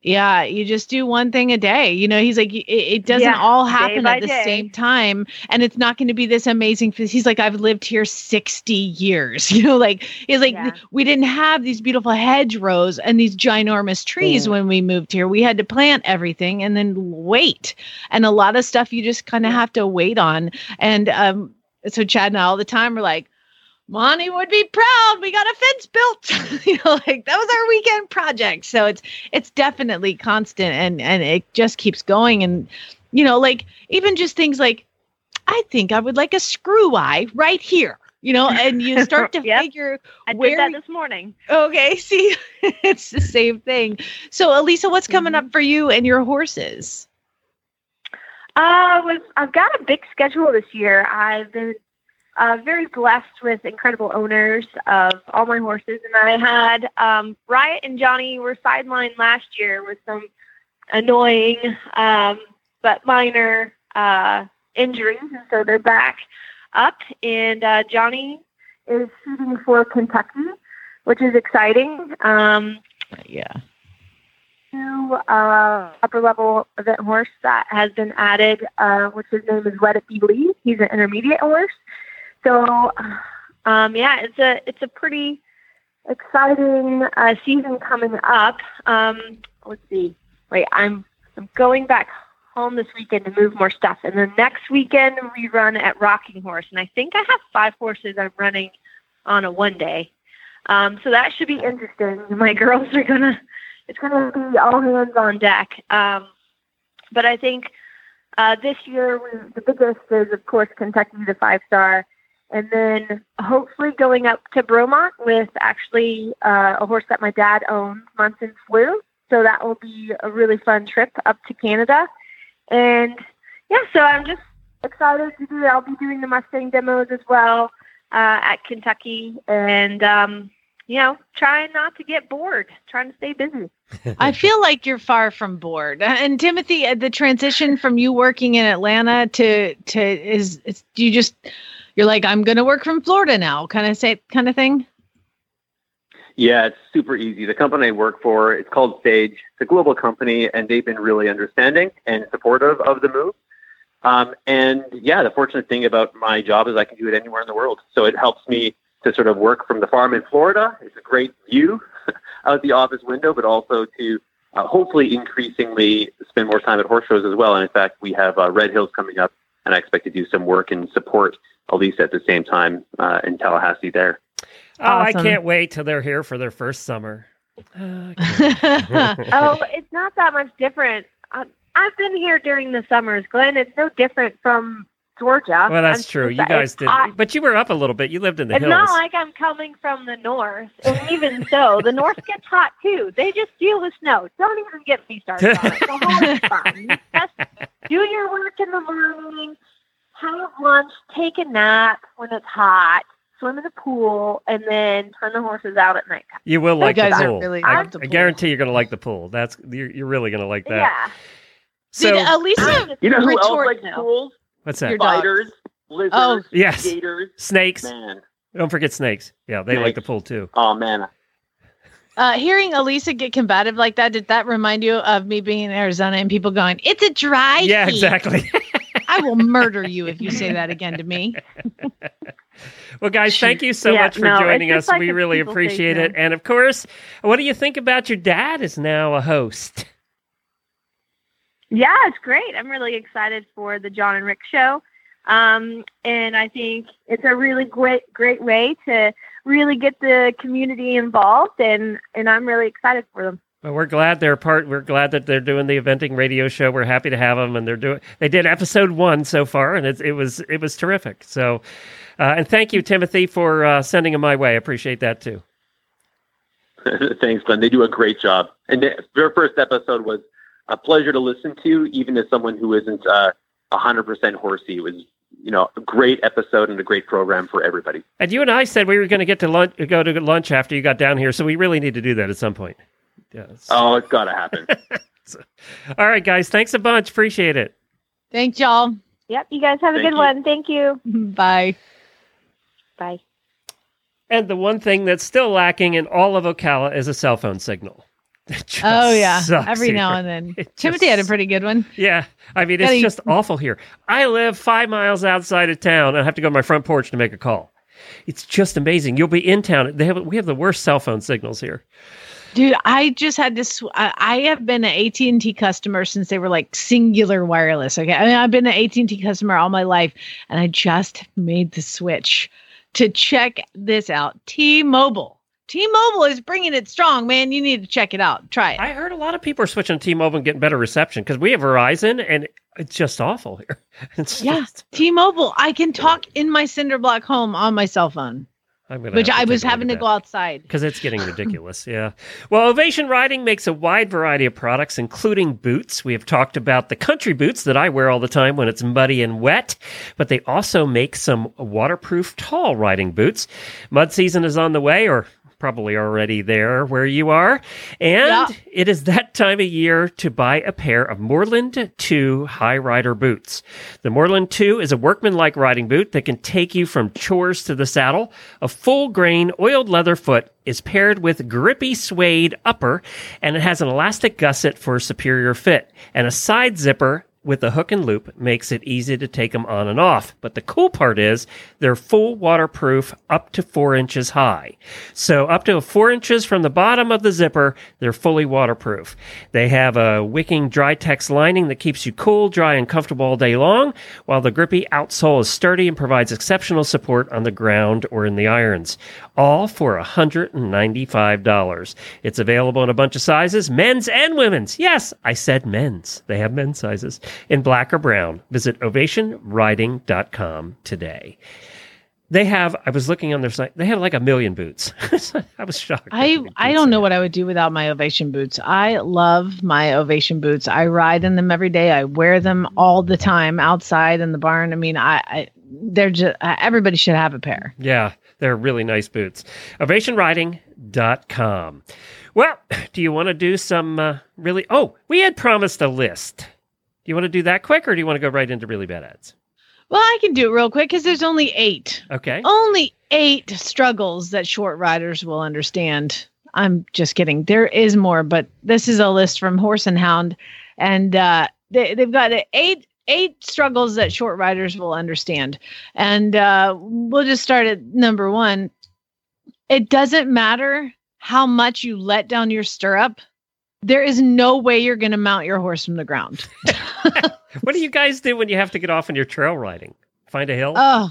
yeah, you just do one thing a day. You know, he's like, it doesn't all happen at the same time. And it's not going to be this amazing. He's like, I've lived here 60 years. You know, like, he's like, we didn't have these beautiful hedgerows and these ginormous trees when we moved here. We had to plant everything and then wait. And a lot of stuff you just kind of have to wait on. And so Chad and I all the time are like, Monty would be proud. We got a fence built. You know, like that was our weekend project. So it's definitely constant, and it just keeps going. And, you know, like even just things like, I think I would like a screw eye right here, you know, and you start to figure where. I did that this morning. Okay. See, it's the same thing. So Elisa, what's coming up for you and your horses? I've got a big schedule this year. I've been very blessed with incredible owners of all my horses. And I had Riot and Johnny were sidelined last year with some annoying but minor injuries. And so they're back up. And Johnny is shooting for Kentucky, which is exciting. New upper-level event horse that has been added, which his name is Let It Be Lee. He's an intermediate horse. So, it's a pretty exciting season coming up. Let's see. Wait, I'm going back home this weekend to move more stuff. And then next weekend we run at Rocking Horse. And I think I have 5 horses I'm running on a one day. So that should be interesting. My girls are it's going to be all hands on deck. But I think this year the biggest is, of course, Kentucky, the 5-star. And then hopefully going up to Bromont with actually a horse that my dad owns, Munson Flew. So that will be a really fun trip up to Canada. And, so I'm just excited to do that. I'll be doing the Mustang demos as well at Kentucky. And you know, trying not to get bored, trying to stay busy. I feel like you're far from bored. And Timothy, the transition from you working in Atlanta to is you just, you're like, I'm going to work from Florida now, kind of thing. Yeah, it's super easy. The company I work for, it's called Sage. It's a global company, and they've been really understanding and supportive of the move. And yeah, the fortunate thing about my job is I can do it anywhere in the world. So it helps me to sort of work from the farm in Florida. It's a great view out the office window, but also to hopefully increasingly spend more time at horse shows as well. And in fact, we have Red Hills coming up, and I expect to do some work and support Elisa at the same time in Tallahassee there. Oh, awesome. I can't wait till they're here for their first summer. Oh, it's not that much different. I've been here during the summers, Glenn. It's no different from Georgia. Well, that's true. You guys did. But you were up a little bit. You lived in the hills. It's not like I'm coming from the north. And even so, the north gets hot, too. They just deal with snow. Don't even get me started on it. The whole is fun. Just do your work in the morning, have lunch, take a nap when it's hot, swim in the pool, and then turn the horses out at night. You will like the pool. Really I guarantee you're going to like the pool. That's you're really going to like that. Yeah. So, did Elisa, you know who else likes pools? What's that? Spiders, lizards, yes. Gators, snakes. Man. Don't forget snakes. Yeah, they like the pool too. Oh man. Hearing Elisa get combative like that, did that remind you of me being in Arizona and people going, "It's a dry heat"? Yeah, exactly. I will murder you if you say that again to me. Well, guys, thank you so much for joining us. Like we really appreciate it. And of course, what do you think about your dad is now a host? Yeah, it's great. I'm really excited for the John and Rick show. And I think it's a really great way to really get the community involved. And I'm really excited for them. Well, we're glad they're We're glad that they're doing the Eventing Radio Show. We're happy to have them, and they did episode 1 so far, and it was terrific. So, and thank you, Timothy, for sending them my way. I appreciate that too. Thanks, Glenn. They do a great job, and their first episode was a pleasure to listen to, even as someone who isn't 100% horsey. It was, you know, a great episode and a great program for everybody. And you and I said we were going to go to lunch after you got down here, so we really need to do that at some point. Yes. Oh, it's got to happen. All right, guys. Thanks a bunch. Appreciate it. Thanks, y'all. Yep. You guys have a good one. Thank you. Bye. Bye. And the one thing that's still lacking in all of Ocala is a cell phone signal. Oh, yeah. Every now and then. Timothy had a pretty good one. Yeah. I mean, it's just awful here. I live 5 miles outside of town, and I have to go to my front porch to make a call. It's just amazing. You'll be in town. We have the worst cell phone signals here. Dude, I just had this. I have been an AT&T customer since they were like Singular Wireless. Okay, I mean, I've been an AT&T customer all my life, and I just made the switch to check this out. T-Mobile. T-Mobile is bringing it strong, man. You need to check it out. Try it. I heard a lot of people are switching to T-Mobile and getting better reception because we have Verizon, and it's just awful here. T-Mobile. I can talk in my cinder block home on my cell phone. Which I was having to go outside. Because it's getting ridiculous, yeah. Well, Ovation Riding makes a wide variety of products, including boots. We have talked about the country boots that I wear all the time when it's muddy and wet. But they also make some waterproof tall riding boots. Mud season is on the way, or probably already there where you are. And it is that time of year to buy a pair of Moreland 2 high rider boots. The Moreland 2 is a workmanlike riding boot that can take you from chores to the saddle. A full grain oiled leather foot is paired with grippy suede upper, and it has an elastic gusset for superior fit and a side zipper with a hook and loop makes it easy to take them on and off. But the cool part is they're full waterproof up to 4 inches high. So up to 4 inches from the bottom of the zipper, they're fully waterproof. They have a wicking Drytex lining that keeps you cool, dry, and comfortable all day long, while the grippy outsole is sturdy and provides exceptional support on the ground or in the irons. All for $195. It's available in a bunch of sizes, men's and women's. Yes, I said men's. They have men's sizes. In black or brown. Visit OvationRiding.com today. They have, I was looking on their site, they had like 1 million boots. I was shocked. I don't know what I would do without my Ovation boots. I love my Ovation boots. I ride in them every day. I wear them all the time outside in the barn. I mean, I they're just, everybody should have a pair. Yeah, they're really nice boots. OvationRiding.com. Well, do you want to do some really... Oh, we had promised a list. Do you want to do that quick, or do you want to go right into really bad ads? Well, I can do it real quick because there's only 8. Okay. Only 8 struggles that short riders will understand. I'm just kidding. There is more, but this is a list from Horse and Hound, and they've got 8 struggles that short riders will understand. And we'll just start at number 1. It doesn't matter how much you let down your stirrup. There is no way you're going to mount your horse from the ground. What do you guys do when you have to get off on your trail riding? Find a hill? Oh,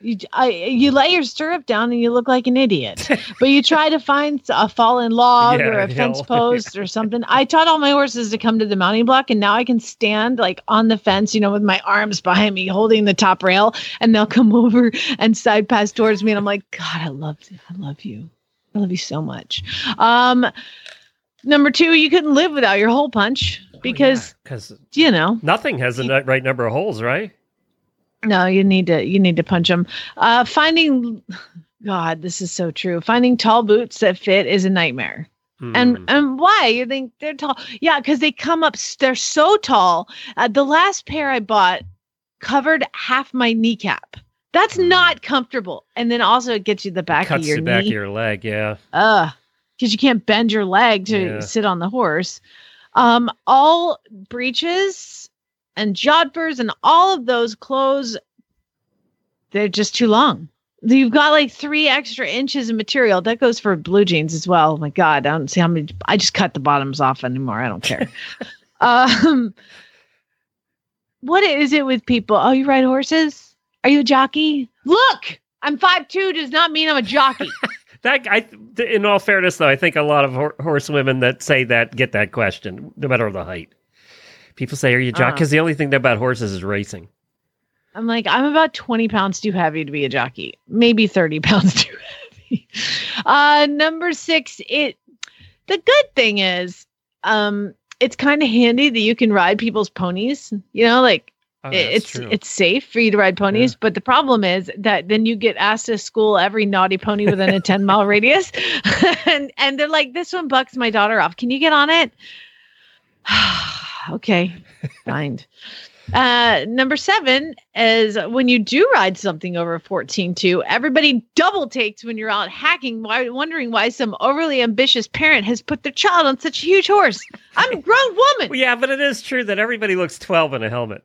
you lay your stirrup down and you look like an idiot. But you try to find a fallen log or a fence post or something. I taught all my horses to come to the mounting block, and now I can stand like on the fence, you know, with my arms behind me holding the top rail, and they'll come over and side pass towards me. And I'm like, God, I love you. I love you so much. Number 2, you couldn't live without your hole punch because, you know, nothing has the right number of holes, right? No, you need to punch them. Finding, God, this is so true. Finding tall boots that fit is a nightmare. And why? You think they're tall? Yeah. Cause they come up. They're so tall. The last pair I bought covered half my kneecap. That's not comfortable. And then also it gets you the back of your knee. Cuts the back of your leg. Yeah. Because you can't bend your leg to sit on the horse. All breeches and jodhpurs and all of those clothes, they're just too long. You've got like 3 extra inches of material. That goes for blue jeans as well. Oh my God, I don't see how many. I just cut the bottoms off anymore. I don't care. What is it with people? Oh, you ride horses? Are you a jockey? Look, I'm 5'2", does not mean I'm a jockey. That in all fairness, though, I think a lot of horsewomen that say that get that question, no matter the height. People say, "Are you a jockey?" Because the only thing about horses is racing. I'm like, I'm about 20 pounds too heavy to be a jockey. Maybe 30 pounds too heavy. Number 6, the good thing is, it's kind of handy that you can ride people's ponies. You know, like. Oh, it's safe for you to ride ponies, but the problem is that then you get asked to school every naughty pony within a 10-mile radius, and they're like, "This one bucks my daughter off. Can you get on it?" Okay, fine. Number 7 is when you do ride something over 14.2, everybody double takes when you're out hacking, wondering why some overly ambitious parent has put their child on such a huge horse. I'm a grown woman. Well, yeah, but it is true that everybody looks 12 in a helmet.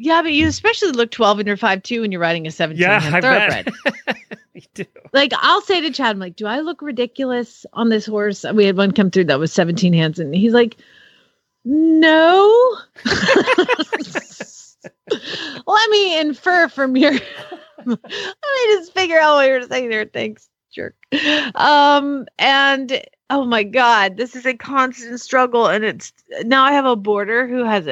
Yeah, but you especially look 12 and you're 5'2" and you're riding a 17 thoroughbred. You do. Like, I'll say to Chad, I'm like, do I look ridiculous on this horse? We had one come through that was 17 hands, and he's like, no. Let me infer from your... Let me just figure out what you're saying there. Thanks, jerk. And... Oh my God, this is a constant struggle. And it's now I have a boarder who has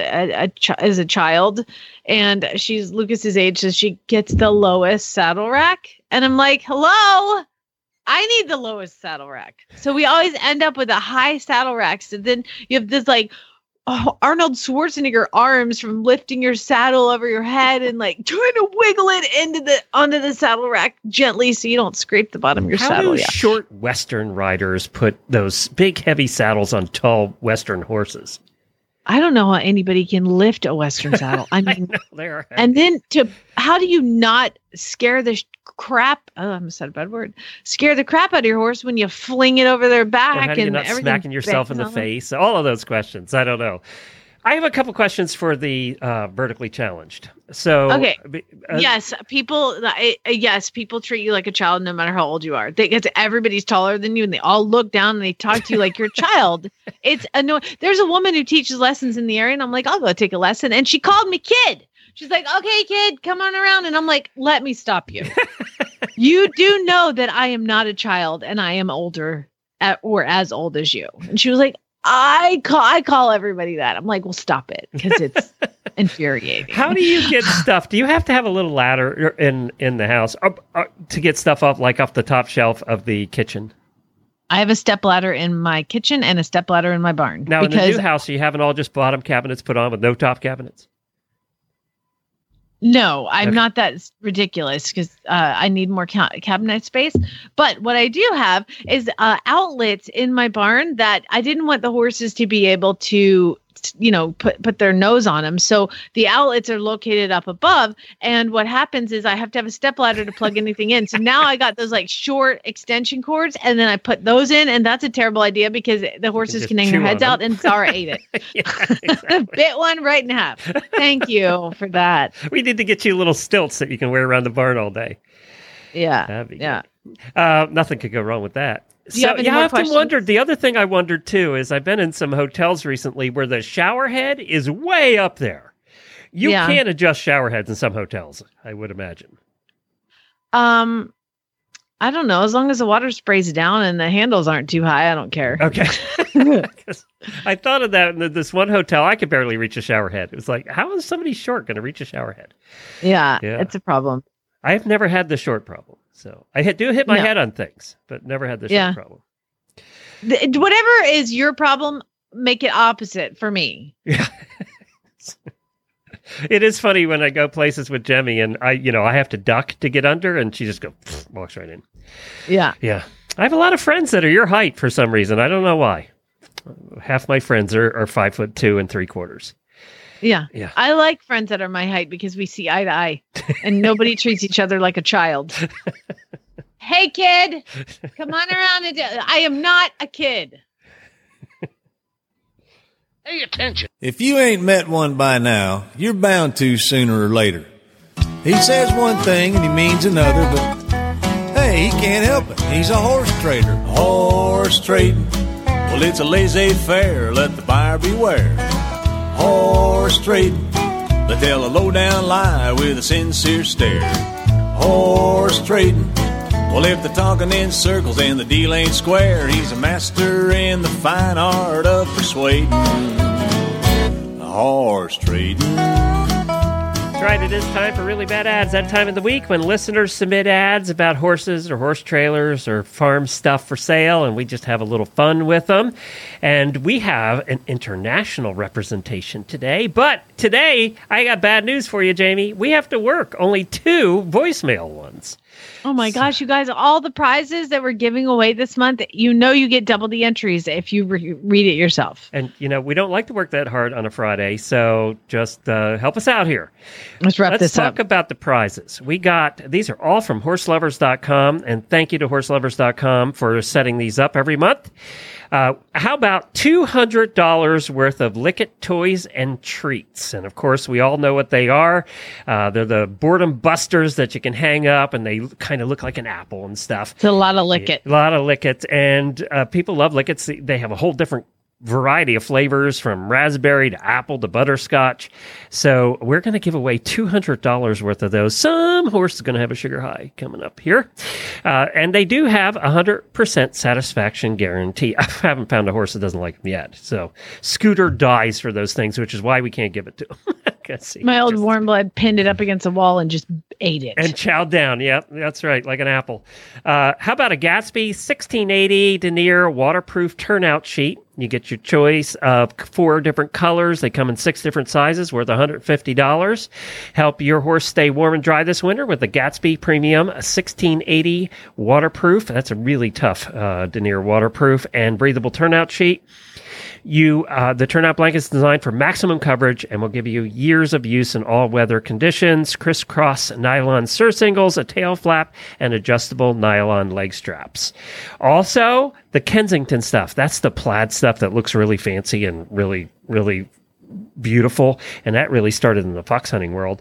is a child, and she's Lucas's age. So she gets the lowest saddle rack. And I'm like, hello, I need the lowest saddle rack. So we always end up with a high saddle rack. So then you have this like Arnold Schwarzenegger arms from lifting your saddle over your head and like trying to wiggle it onto the saddle rack gently so you don't scrape the bottom of your saddle. How do short Western riders put those big heavy saddles on tall Western horses? I don't know how anybody can lift a Western saddle. I mean, and then how do you not scare the crap? Oh, I said a bad word. Scare the crap out of your horse when you fling it over their back, how do you not smacking yourself in the face. All of those questions. I don't know. I have a couple questions for the vertically challenged. So okay, people treat you like a child no matter how old you are. Everybody's taller than you, and they all look down and they talk to you like you're a child. It's annoying. There's a woman who teaches lessons in the area, and I'm like, I'll go take a lesson, and she called me kid. She's like, okay, kid, come on around, and I'm like, let me stop you. You do know that I am not a child, and I am older or as old as you. And she was like, I call everybody that. I'm like, well, stop it, because it's infuriating. How do you get stuff? Do you have to have a little ladder in the house to get stuff up, like off the top shelf of the kitchen? I have a stepladder in my kitchen and a stepladder in my barn. Now, in the new house, are you having all just bottom cabinets put on with no top cabinets? No, I'm not that ridiculous because I need more cabinet space. But what I do have is outlets in my barn that I didn't want the horses to be able to, you know, put their nose on them. So the outlets are located up above. And what happens is I have to have a stepladder to plug anything in. So now I got those like short extension cords and then I put those in. And that's a terrible idea because the horses can hang their heads out and Zara ate it. Yeah, bit one right in half. Thank you for that. We need to get you little stilts that you can wear around the barn all day. Yeah. Yeah. Nothing could go wrong with that. So yeah, I often wondered, the other thing I wondered too is I've been in some hotels recently where the shower head is way up there. You can't adjust shower heads in some hotels, I would imagine. I don't know. As long as the water sprays down and the handles aren't too high, I don't care. Okay. I thought of that in this one hotel. I could barely reach a shower head. It was like, how is somebody short going to reach a shower head? Yeah, it's a problem. I've never had the short problem. So I do hit my head on things, but never had this problem. Whatever is your problem, make it opposite for me. Yeah. It is funny when I go places with Jemmy and I have to duck to get under and she just walks right in. Yeah. Yeah. I have a lot of friends that are your height for some reason. I don't know why. Half my friends are 5'2¾". Yeah. I like friends that are my height because we see eye to eye and nobody treats each other like a child. Hey, kid, come on around. I am not a kid. Pay attention. If you ain't met one by now, you're bound to sooner or later. He says one thing and he means another, but hey, he can't help it. He's a horse trader. Horse trading. Well, it's a laissez-faire. Let the buyer beware. Horse trading, they tell a low-down lie with a sincere stare. Horse trading, well, if they're talking in circles and the deal ain't square, he's a master in the fine art of persuading. Horse trading. That's right, it is time for Really Bad Ads, that time of the week when listeners submit ads about horses or horse trailers or farm stuff for sale, and we just have a little fun with them. And we have an international representation today, but today I got bad news for you, Jamie. We have to work only 2 voicemail ones. Oh my gosh, you guys, all the prizes that we're giving away this month, you get double the entries if you read it yourself. And, we don't like to work that hard on a Friday, so just help us out here. Let's wrap this up. Let's talk about the prizes. These are all from Horselovers.com, and thank you to Horselovers.com for setting these up every month. How about $200 worth of Lickit toys and treats? And, of course, we all know what they are. They're the boredom busters that you can hang up, and they kind of look like an apple and stuff. It's a lot of Lickit. A lot of Lickit. And people love Lickits. They have a whole different variety of flavors from raspberry to apple to butterscotch. So we're going to give away $200 worth of those. Some horse is going to have a sugar high coming up here. And they do have 100% satisfaction guarantee. I haven't found a horse that doesn't like them yet. So Scooter dies for those things, which is why we can't give it to him. My old warm blood pinned it up against a wall and just ate it. And chowed down. Yeah, that's right. Like an apple. How about a Gatsby 1680 denier waterproof turnout sheet? You get your choice of 4 different colors. They come in 6 different sizes, worth $150. Help your horse stay warm and dry this winter with the Gatsby Premium 1680 waterproof. That's a really tough denier waterproof and breathable turnout sheet. The turnout blanket is designed for maximum coverage and will give you years of use in all weather conditions. Crisscross nylon surcingles, a tail flap, and adjustable nylon leg straps. Also, the Kensington stuff. That's the plaid stuff that looks really fancy and really, really beautiful, and that really started in the fox hunting world.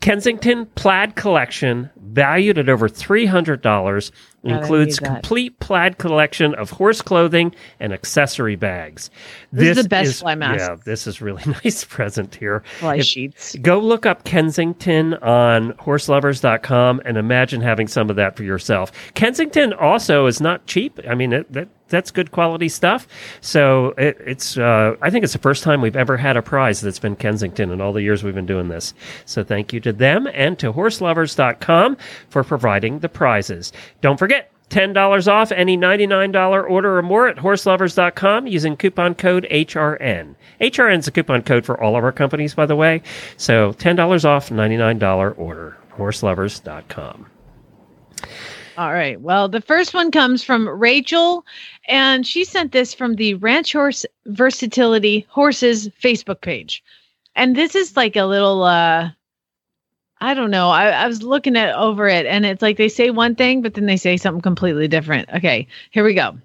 Kensington plaid collection, valued at over $300, includes complete plaid collection of horse clothing and accessory bags. This is the best fly mask. Yeah, this is really nice present here. Fly sheets. Go look up Kensington on horselovers.com and imagine having some of that for yourself. Kensington also is not cheap. I mean, that's good quality stuff. So it's I think it's the first time we've ever had a prize that's been Kensington in all the years we've been doing this. So thank you to them and to horselovers.com for providing the prizes. Don't forget, $10 off any $99 order or more at horselovers.com using coupon code HRN. HRN is a coupon code for all of our companies, by the way. So $10 off $99 order, horselovers.com. All right. Well, the first one comes from Rachel, and she sent this from the Ranch Horse Versatility Horses Facebook page. And this is like a little, I don't know. I was looking at over it, and it's like they say one thing, but then they say something completely different. Okay, here we go.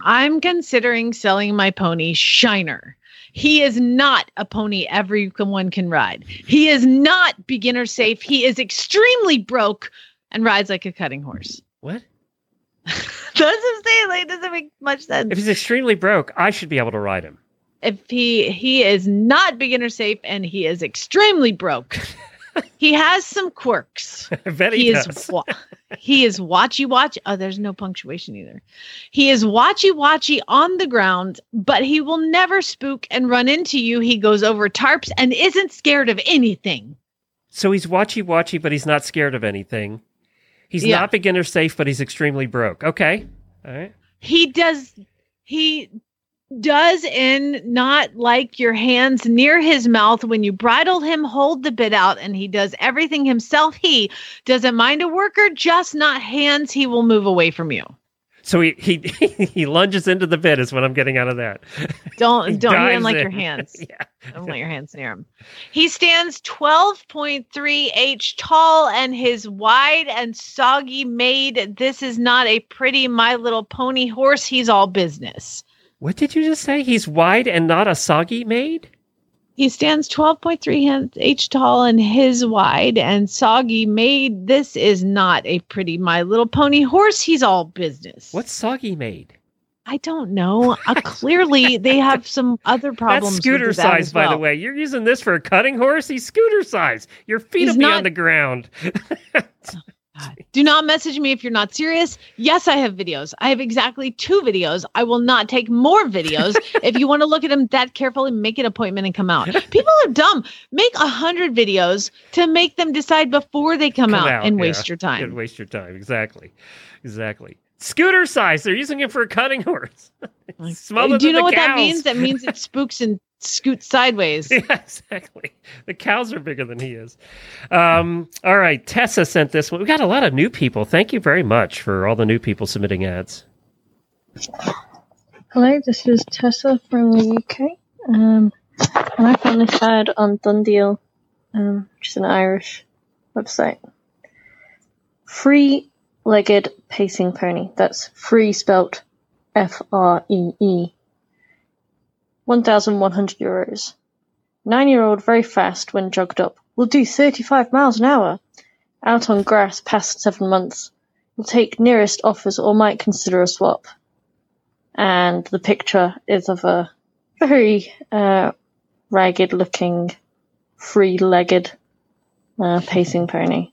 I'm considering selling my pony Shiner. He is not a pony everyone can ride. He is not beginner safe. He is extremely broke and rides like a cutting horse. What? Doesn't say, like, doesn't make much sense. If he's extremely broke, I should be able to ride him. If he is not beginner safe, and he is extremely broke. He has some quirks. I bet he does. He is watchy-watch. Oh, there's no punctuation either. He is watchy-watchy on the ground, but he will never spook and run into you. He goes over tarps and isn't scared of anything. So he's watchy-watchy, but he's not scared of anything. He's not beginner safe, but he's extremely broke. Okay. All right. He does in not like your hands near his mouth. When you bridle him, hold the bit out, and he does everything himself. He doesn't mind a worker, just not hands. He will move away from you. So he lunges into the bit is what I'm getting out of that. Don't near him like your hands. Yeah. Don't let your hands near him. He stands 12.3 inches tall and his wide and soggy made. This is not a pretty My Little Pony horse. He's all business. What did you just say? He's wide and not a soggy maid? He stands 12.3 inches tall and his wide and soggy maid. This is not a pretty My Little Pony horse. He's all business. What's soggy maid? I don't know. Clearly, they have some other problems. That's scooter size, by the way. You're using this for a cutting horse? He's scooter size. Your feet will be on the ground. Do not message me if you're not serious. Yes, I have videos. I have exactly 2 videos. I will not take more videos. If you want to look at them that carefully, make an appointment and come out. People are dumb. Make 100 videos to make them decide before they come out and waste your time. And waste your time. Exactly. Scooter size. They're using it for a cutting horse. Do you know what that means? That means it spooks and scoots sideways. Yeah, exactly. The cows are bigger than he is. All right. Tessa sent this one. We got a lot of new people. Thank you very much for all the new people submitting ads. Hello, this is Tessa from the UK. And I found this ad on Dundeal, which is an Irish website. Free-legged pacing pony. That's free spelt Free. €1,100. 9-year-old very fast when jogged up. Will do 35 miles an hour. Out on grass past 7 months. Will take nearest offers or might consider a swap. And the picture is of a very ragged looking, free-legged pacing pony.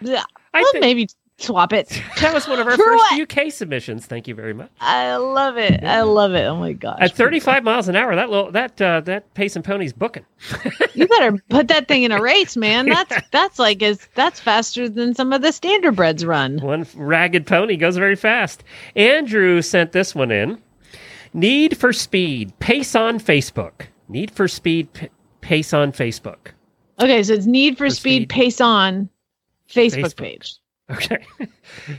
Yeah, well, maybe swap it. That was one of our first UK submissions. Thank you very much. I love it. Oh my gosh! At 35 miles an hour, that pacing pony's booking. You better put that thing in a race, man. That's faster than some of the standardbreds run. One ragged pony goes very fast. Andrew sent this one in. Need for Speed Pace on Facebook. Need for Speed Pace on Facebook. Okay, so it's Need for Speed Pace on Facebook page. Okay.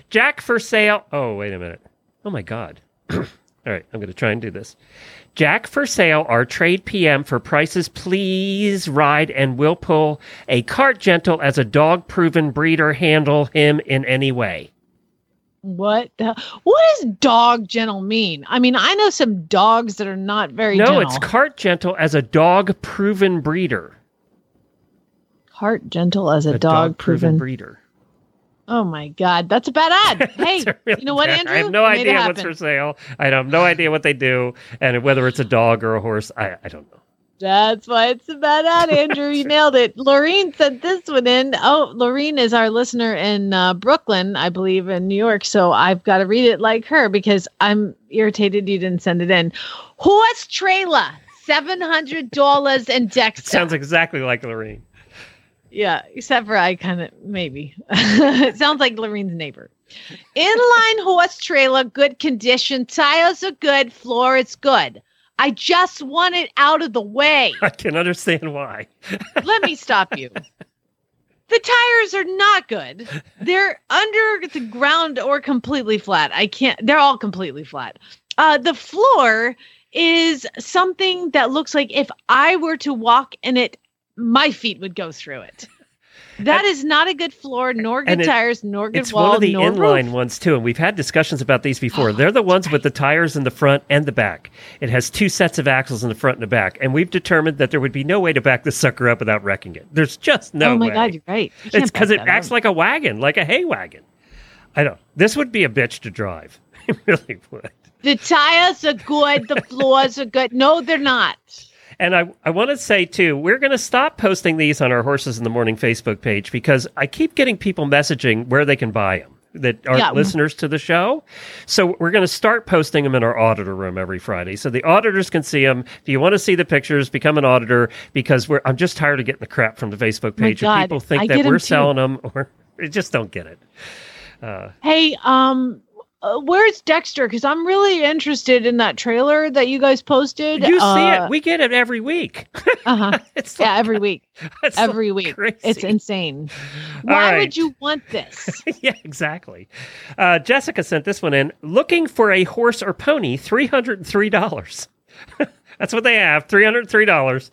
Jack for sale. Oh, wait a minute. Oh, my God. All right. I'm going to try and do this. Jack for sale, our trade PM for prices. Please ride and will pull a cart gentle as a dog-proven breeder. Handle him in any way. What does dog gentle mean? I mean, I know some dogs that are not very gentle. No, it's cart gentle as a dog-proven breeder. Cart gentle as a dog-proven breeder. Oh, my God. That's a bad ad. Hey, you know what, Andrew? I have no idea what's for sale. I have no idea what they do. And whether it's a dog or a horse, I don't know. That's why it's a bad ad, Andrew. You nailed it. Laureen sent this one in. Oh, Laureen is our listener in Brooklyn, I believe, in New York. So I've got to read it like her because I'm irritated you didn't send it in. Horse trailer, $700 in Dexter. Sounds exactly like Laureen. Yeah, except for I kind of, maybe. It sounds like Lorene's neighbor. Inline horse trailer, good condition. Tires are good. Floor is good. I just want it out of the way. I can understand why. Let me stop you. The tires are not good. They're under the ground or completely flat. I can't. They're all completely flat. The floor is something that looks like if I were to walk in it, my feet would go through it. That is not a good floor, nor good tires, nor good wall, nor roof. It's one of the inline ones, too, and we've had discussions about these before. They're the ones with the tires in the front and the back. It has two sets of axles in the front and the back, and we've determined that there would be no way to back this sucker up without wrecking it. There's just no way. Oh, my God, you're right. It's because it acts like a wagon, like a hay wagon. I don't. This would be a bitch to drive. It really would. The tires are good. The floors are good. No, they're not. And I want to say, too, we're going to stop posting these on our Horses in the Morning Facebook page because I keep getting people messaging where they can buy them that aren't listeners to the show. So we're going to start posting them in our auditor room every Friday so the auditors can see them. Do you want to see the pictures? Become an auditor because I'm just tired of getting the crap from the Facebook page. God, people think that we're selling them or they just don't get it. Hey, where's Dexter? Because I'm really interested in that trailer that you guys posted. You see it. We get it every week. Yeah, every week. Every week. Crazy. It's insane. Why would you want this? Yeah, exactly. Jessica sent this one in. Looking for a horse or pony, $303. That's what they have, $303.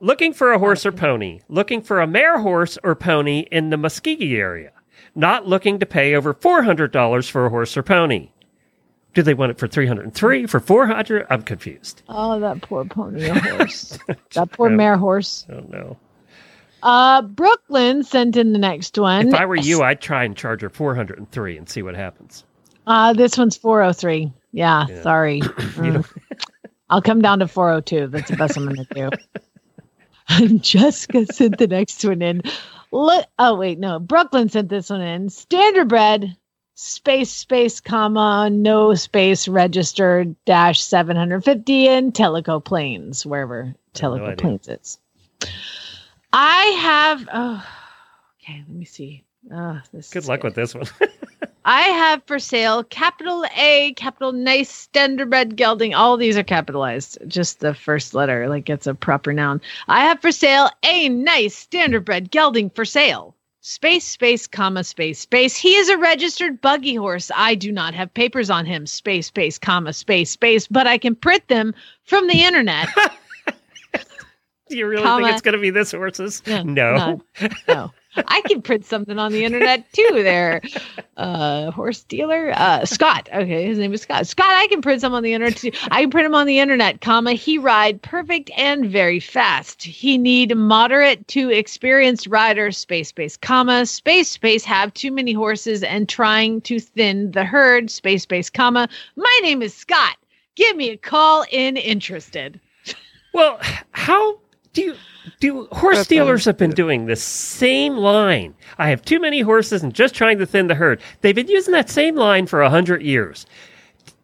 Looking for a horse or pony. Looking for a mare horse or pony in the Muskogee area. Not looking to pay over $400 for a horse or pony. Do they want it for $303, for $400? I'm confused. Oh, that poor pony or horse. That poor mare horse. Oh, no. Brooklyn sent in the next one. If I were you, I'd try and charge her $403 and see what happens. This one's $403. Yeah. Sorry. I'll come down to $402. That's the best I'm going to do. Jessica sent the next one in. Brooklyn sent this one in. Standardbred, space, no space, registered, -750 in Tellico Plains, wherever Tellico Plains is. I have, let me see. Good luck with this one. I have for sale capital Nice, standardbred gelding. All these are capitalized. Just the first letter, like it's a proper noun. I have for sale a nice standardbred gelding for sale. Space. He is a registered buggy horse. I do not have papers on him. Space, but I can print them from the internet. Do you really think it's going to be this horse's? No. I can print something on the internet too there. Horse dealer. Scott. Okay. His name is Scott. Scott, I can print some on the internet too. I can print him on the internet, He ride perfect and very fast. He need moderate to experienced rider, space, have too many horses and trying to thin the herd, space, my name is Scott. Give me a call in interested. Well, how do horse dealers have been doing this same line? I have too many horses and just trying to thin the herd. They've been using that same line for 100 years.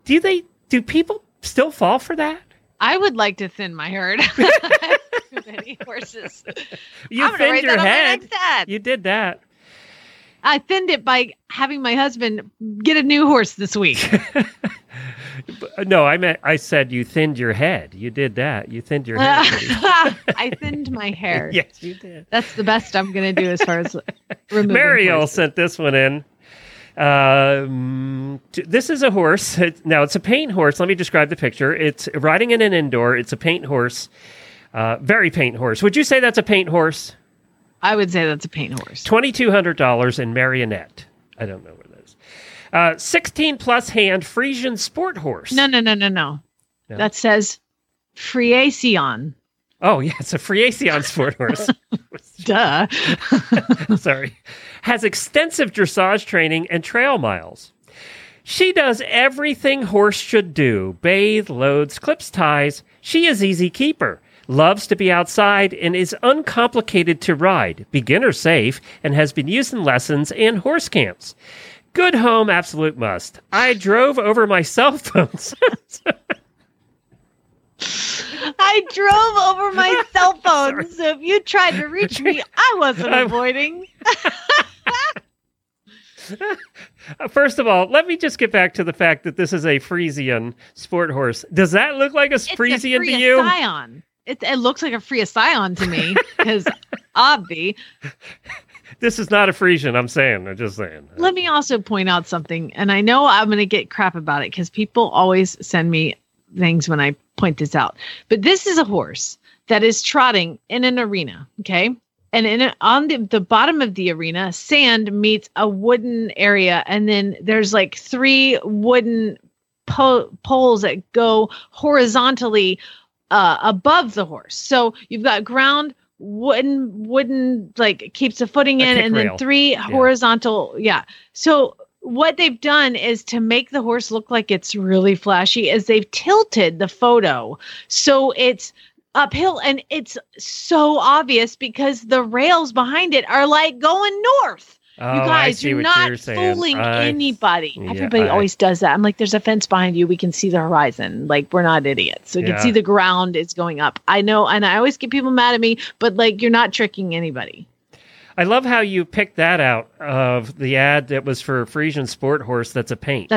Do people still fall for that? I would like to thin my herd. I have too many horses. You thinned your head. You did that. I thinned it by having my husband get a new horse this week. No, I said you thinned your head. You did that. You thinned your head. I thinned my hair. Yes, you did. That's the best I'm going to do as far as removing. Mariel sent this one in. This is a horse. Now, it's a paint horse. Let me describe the picture. It's riding in an indoor. It's a paint horse. Very paint horse. Would you say that's a paint horse? I would say that's a paint horse. $2,200 in marionette. I don't know where that is. 16-plus hand Frisian sport horse. No. That says Friesian. Oh, yeah, it's a Friesian sport horse. Duh. Sorry. Has extensive dressage training and trail miles. She does everything horse should do. Bathe, loads, clips, ties. She is easy keeper. Loves to be outside and is uncomplicated to ride. Beginner safe and has been used in lessons and horse camps. Good home, absolute must. I drove over my cell phones. I drove over my cell phone, so if you tried to reach me, I wasn't avoiding. First of all, let me just get back to the fact that this is a Friesian sport horse. Does that look like a Friesian to you? It's a Scion. It looks like a Scion to me, because obvi. This is not a Friesian, I'm just saying. Let me also point out something, and I know I'm going to get crap about it, because people always send me things when I point this out. But this is a horse that is trotting in an arena, okay? And on the bottom of the arena, sand meets a wooden area, and then there's like three wooden poles that go horizontally above the horse. So you've got ground, wooden like keeps the footing in, and rail. Then three horizontal. Yeah. So what they've done is, to make the horse look like it's really flashy, is they've tilted the photo so it's uphill, and it's so obvious because the rails behind it are like going north. Oh, you guys, you're not fooling anybody. Yeah, everybody always does that. I'm like, there's a fence behind you. We can see the horizon. Like, we're not idiots. So we can see the ground is going up. I know. And I always get people mad at me, but like, you're not tricking anybody. I love how you picked that out of the ad that was for Friesian sport horse. That's a paint.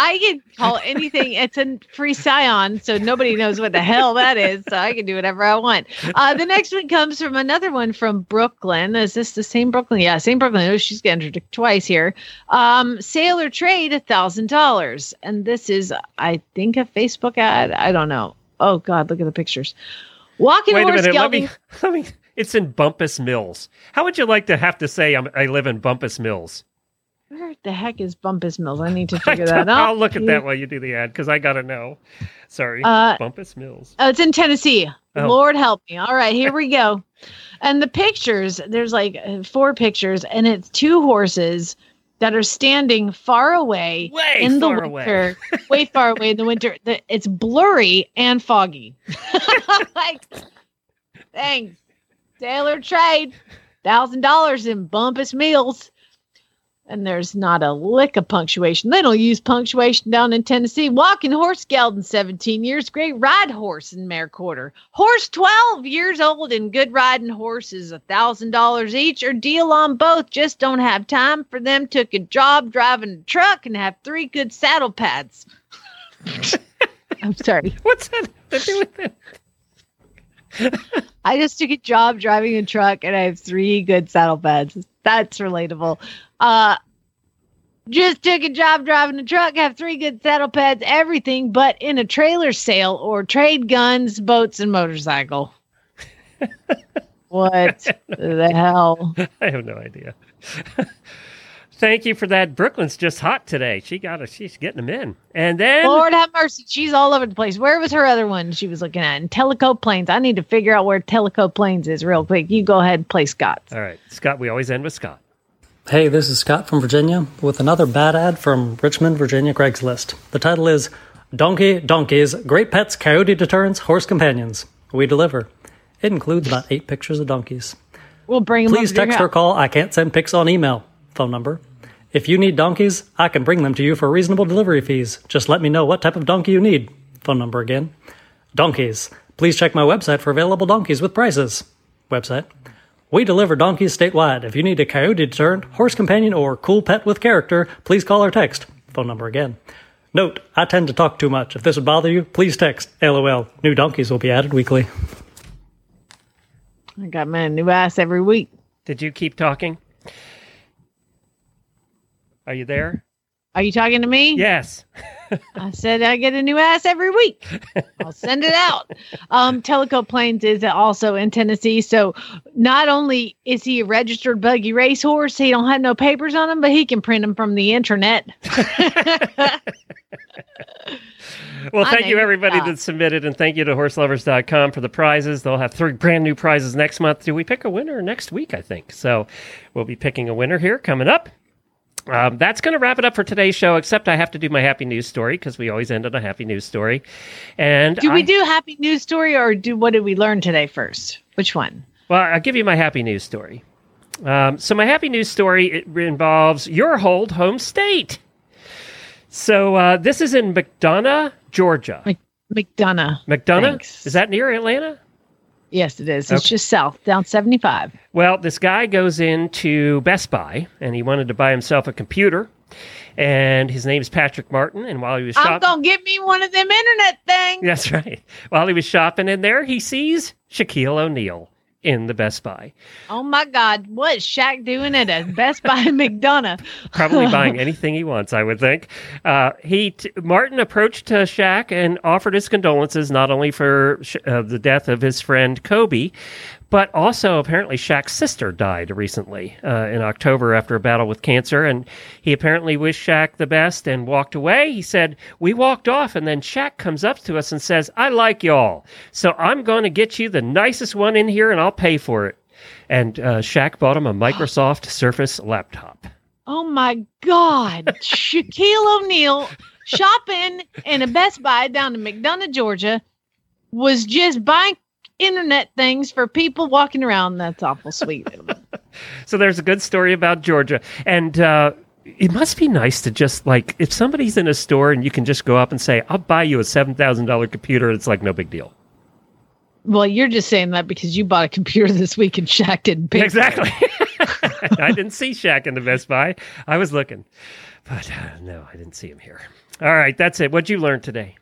I can call anything. It's a free scion, so nobody knows what the hell that is. So I can do whatever I want. The next one comes from another one from Brooklyn. Is this the same Brooklyn? Yeah, same Brooklyn. Oh, she's entered twice here. Sale or trade, $1,000. And this is, I think, a Facebook ad. I don't know. Oh, God, look at the pictures. Walking horse. Wait a minute. Let me. It's in Bumpus Mills. How would you like to have to say I live in Bumpus Mills? Where the heck is Bumpus Mills? I need to figure that out. I'll look at that while you do the ad, because I got to know. Sorry. Bumpus Mills. Oh, it's in Tennessee. Oh. Lord help me. All right, here we go. And the pictures, there's like 4 pictures, and it's 2 horses that are standing far away in the winter. Way far away in the winter. It's blurry and foggy. Like, thanks. Sale or trade, $1,000 in Bumpus Mills. And there's not a lick of punctuation. They don't use punctuation down in Tennessee. Walking horse gelding, 17 years. Great ride horse in mare quarter. Horse 12 years old and good riding horses, $1,000 each, or deal on both. Just don't have time for them. Took a job driving a truck and have 3 good saddle pads. I'm sorry. What's that to do with it? I just took a job driving a truck and I have 3 good saddle pads. That's relatable. Just took a job driving a truck, have 3 good saddle pads, everything but in a trailer sale or trade guns, boats, and motorcycle. What the hell? I have no idea. Thank you for that. Brooklyn's just hot today. She's getting them in. And then Lord have mercy. She's all over the place. Where was her other one she was looking at? And Tellico Plains. I need to figure out where Tellico Plains is real quick. You go ahead and play Scott. All right. Scott, we always end with Scott. Hey, this is Scott from Virginia with another bad ad from Richmond, Virginia Craigslist. The title is Donkey, Donkeys, Great Pets, Coyote Deterrents, Horse Companions. We deliver. It includes about 8 pictures of donkeys. We'll bring them. Please text or call. I can't send pics on email. Phone number. If you need donkeys, I can bring them to you for reasonable delivery fees. Just let me know what type of donkey you need. Phone number again. Donkeys. Please check my website for available donkeys with prices. Website. We deliver donkeys statewide. If you need a coyote deterrent, horse companion, or cool pet with character, please call or text. Phone number again. Note, I tend to talk too much. If this would bother you, please text. LOL. New donkeys will be added weekly. I got my new ass every week. Did you keep talking? Are you there? Are you talking to me? Yes. I said I get a new ass every week. I'll send it out. Tellico Plains is also in Tennessee. So not only is he a registered buggy racehorse, he don't have no papers on him, but he can print them from the internet. Well, thank you, everybody that submitted, and thank you to Horselovers.com for the prizes. They'll have 3 brand new prizes next month. Do we pick a winner next week, I think? So we'll be picking a winner here coming up. That's going to wrap it up for today's show, except I have to do my happy news story, because we always end on a happy news story. And we do happy news story, or what did we learn today first? Which one? Well, I'll give you my happy news story. So my happy news story, it involves your old home state. So this is in McDonough, Georgia. McDonough. McDonough? Thanks. Is that near Atlanta? Yes, it is. Okay. It's just south, down 75. Well, this guy goes into Best Buy, and he wanted to buy himself a computer. And his name is Patrick Martin. And while he was shopping... I'm going to get me one of them internet things. That's right. While he was shopping in there, he sees Shaquille O'Neal in the Best Buy. Oh, my God. What is Shaq doing at a Best Buy in McDonough? Probably buying anything he wants, I would think. Martin approached Shaq and offered his condolences, not only for the death of his friend Kobe, but also, apparently, Shaq's sister died recently in October after a battle with cancer, and he apparently wished Shaq the best and walked away. He said, we walked off, and then Shaq comes up to us and says, I like y'all, so I'm going to get you the nicest one in here, and I'll pay for it. And Shaq bought him a Microsoft Surface laptop. Oh, my God. Shaquille O'Neal shopping in a Best Buy down in McDonough, Georgia, was just buying internet things for people walking around. That's awful sweet. So there's a good story about Georgia. And it must be nice to just, like, if somebody's in a store and you can just go up and say, I'll buy you a $7,000 computer, it's like no big deal. Well, you're just saying that because you bought a computer this week and Shaq didn't pay. Exactly. I didn't see Shaq in the Best Buy. I was looking. But no, I didn't see him here. All right, that's it. What'd you learn today?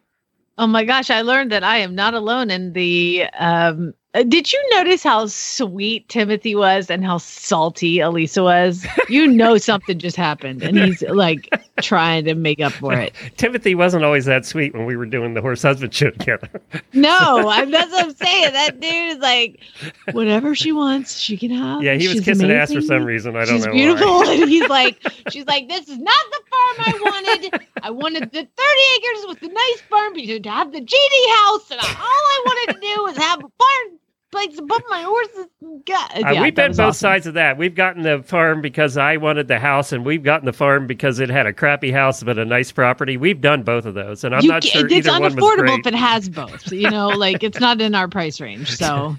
Oh, my gosh. I learned that I am not alone in the... did you notice how sweet Timothy was and how salty Elisa was? You know something just happened, and he's, like, trying to make up for it. Timothy wasn't always that sweet when we were doing the horse husband show together. No, that's what I'm saying. That dude is like, whatever she wants, she can have. Yeah, he was kissing ass for some reason. I don't know why. She's beautiful, and he's like, she's like, this is not the farm I wanted. I wanted the 30 acres with the nice farm, but you have the GD house, and all I wanted to do was have a farm. Place above my horses. Yeah, we've been both awesome. Sides of that. We've gotten the farm because I wanted the house, and we've gotten the farm because it had a crappy house but a nice property. We've done both of those, and I'm not sure either one was great. It's unaffordable if it has both. You know, like, it's not in our price range, so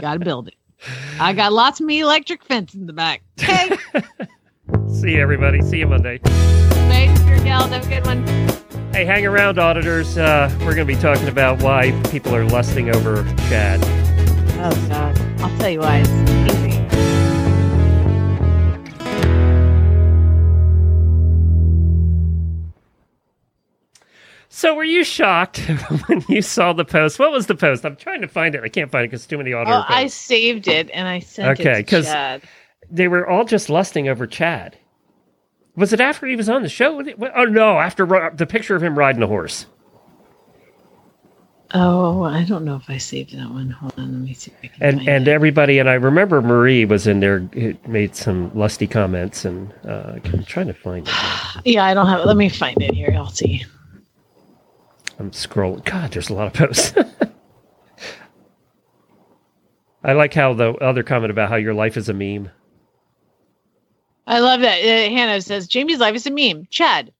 gotta build it. I got lots of me electric fence in the back. Okay. See you, everybody. See you Monday. Thanks, Raquel. Have a good one. Hey, hang around, auditors. We're going to be talking about why people are lusting over Chad. Oh, God. I'll tell you why. It's easy. So were you shocked when you saw the post? What was the post? I'm trying to find it. I can't find it because too many audio posts. I saved it, and I sent it to Chad. They were all just lusting over Chad. Was it after he was on the show? Oh, no, after the picture of him riding a horse. Oh, I don't know if I saved that one. Hold on, let me see if I can find it. Everybody, and I remember Marie was in there, made some lusty comments, and I'm trying to find it. Yeah, I don't have it. Let me find it here. I'll see. I'm scrolling. God, there's a lot of posts. I like how the other comment about how your life is a meme. I love that. Hannah says, Jamie's life is a meme. Chad.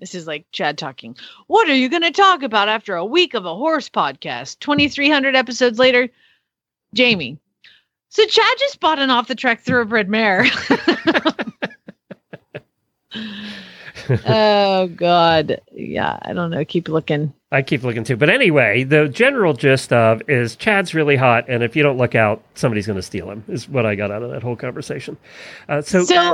This is like Chad talking. What are you going to talk about after a week of a horse podcast? 2,300 episodes later, Jamie. So Chad just bought an off-the-track thoroughbred mare. Oh, God. Yeah, I don't know. Keep looking. I keep looking, too. But anyway, the general gist of is Chad's really hot, and if you don't look out, somebody's going to steal him, is what I got out of that whole conversation. So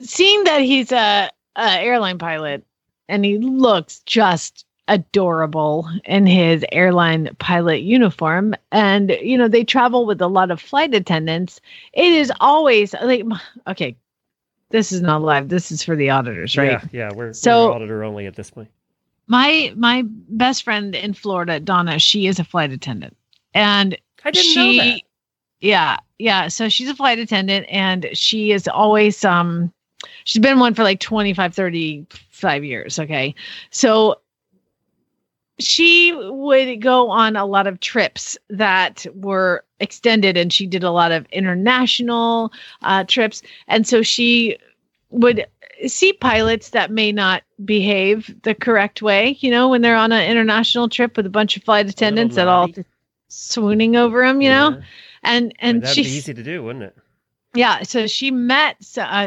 seeing that he's a airline pilot, and he looks just adorable in his airline pilot uniform. And, you know, they travel with a lot of flight attendants. It is always like, okay, this is not live. This is for the auditors, right? Yeah. We're auditor only at this point. My best friend in Florida, Donna, she is a flight attendant. And I didn't know that. Yeah. So she's a flight attendant, and she is always, she's been one for like 35 years. Okay. So she would go on a lot of trips that were extended, and she did a lot of international trips. And so she would see pilots that may not behave the correct way, you know, when they're on an international trip with a bunch of flight attendants that all swooning over them, you know, and that'd be easy to do, wouldn't it? Yeah. So she met,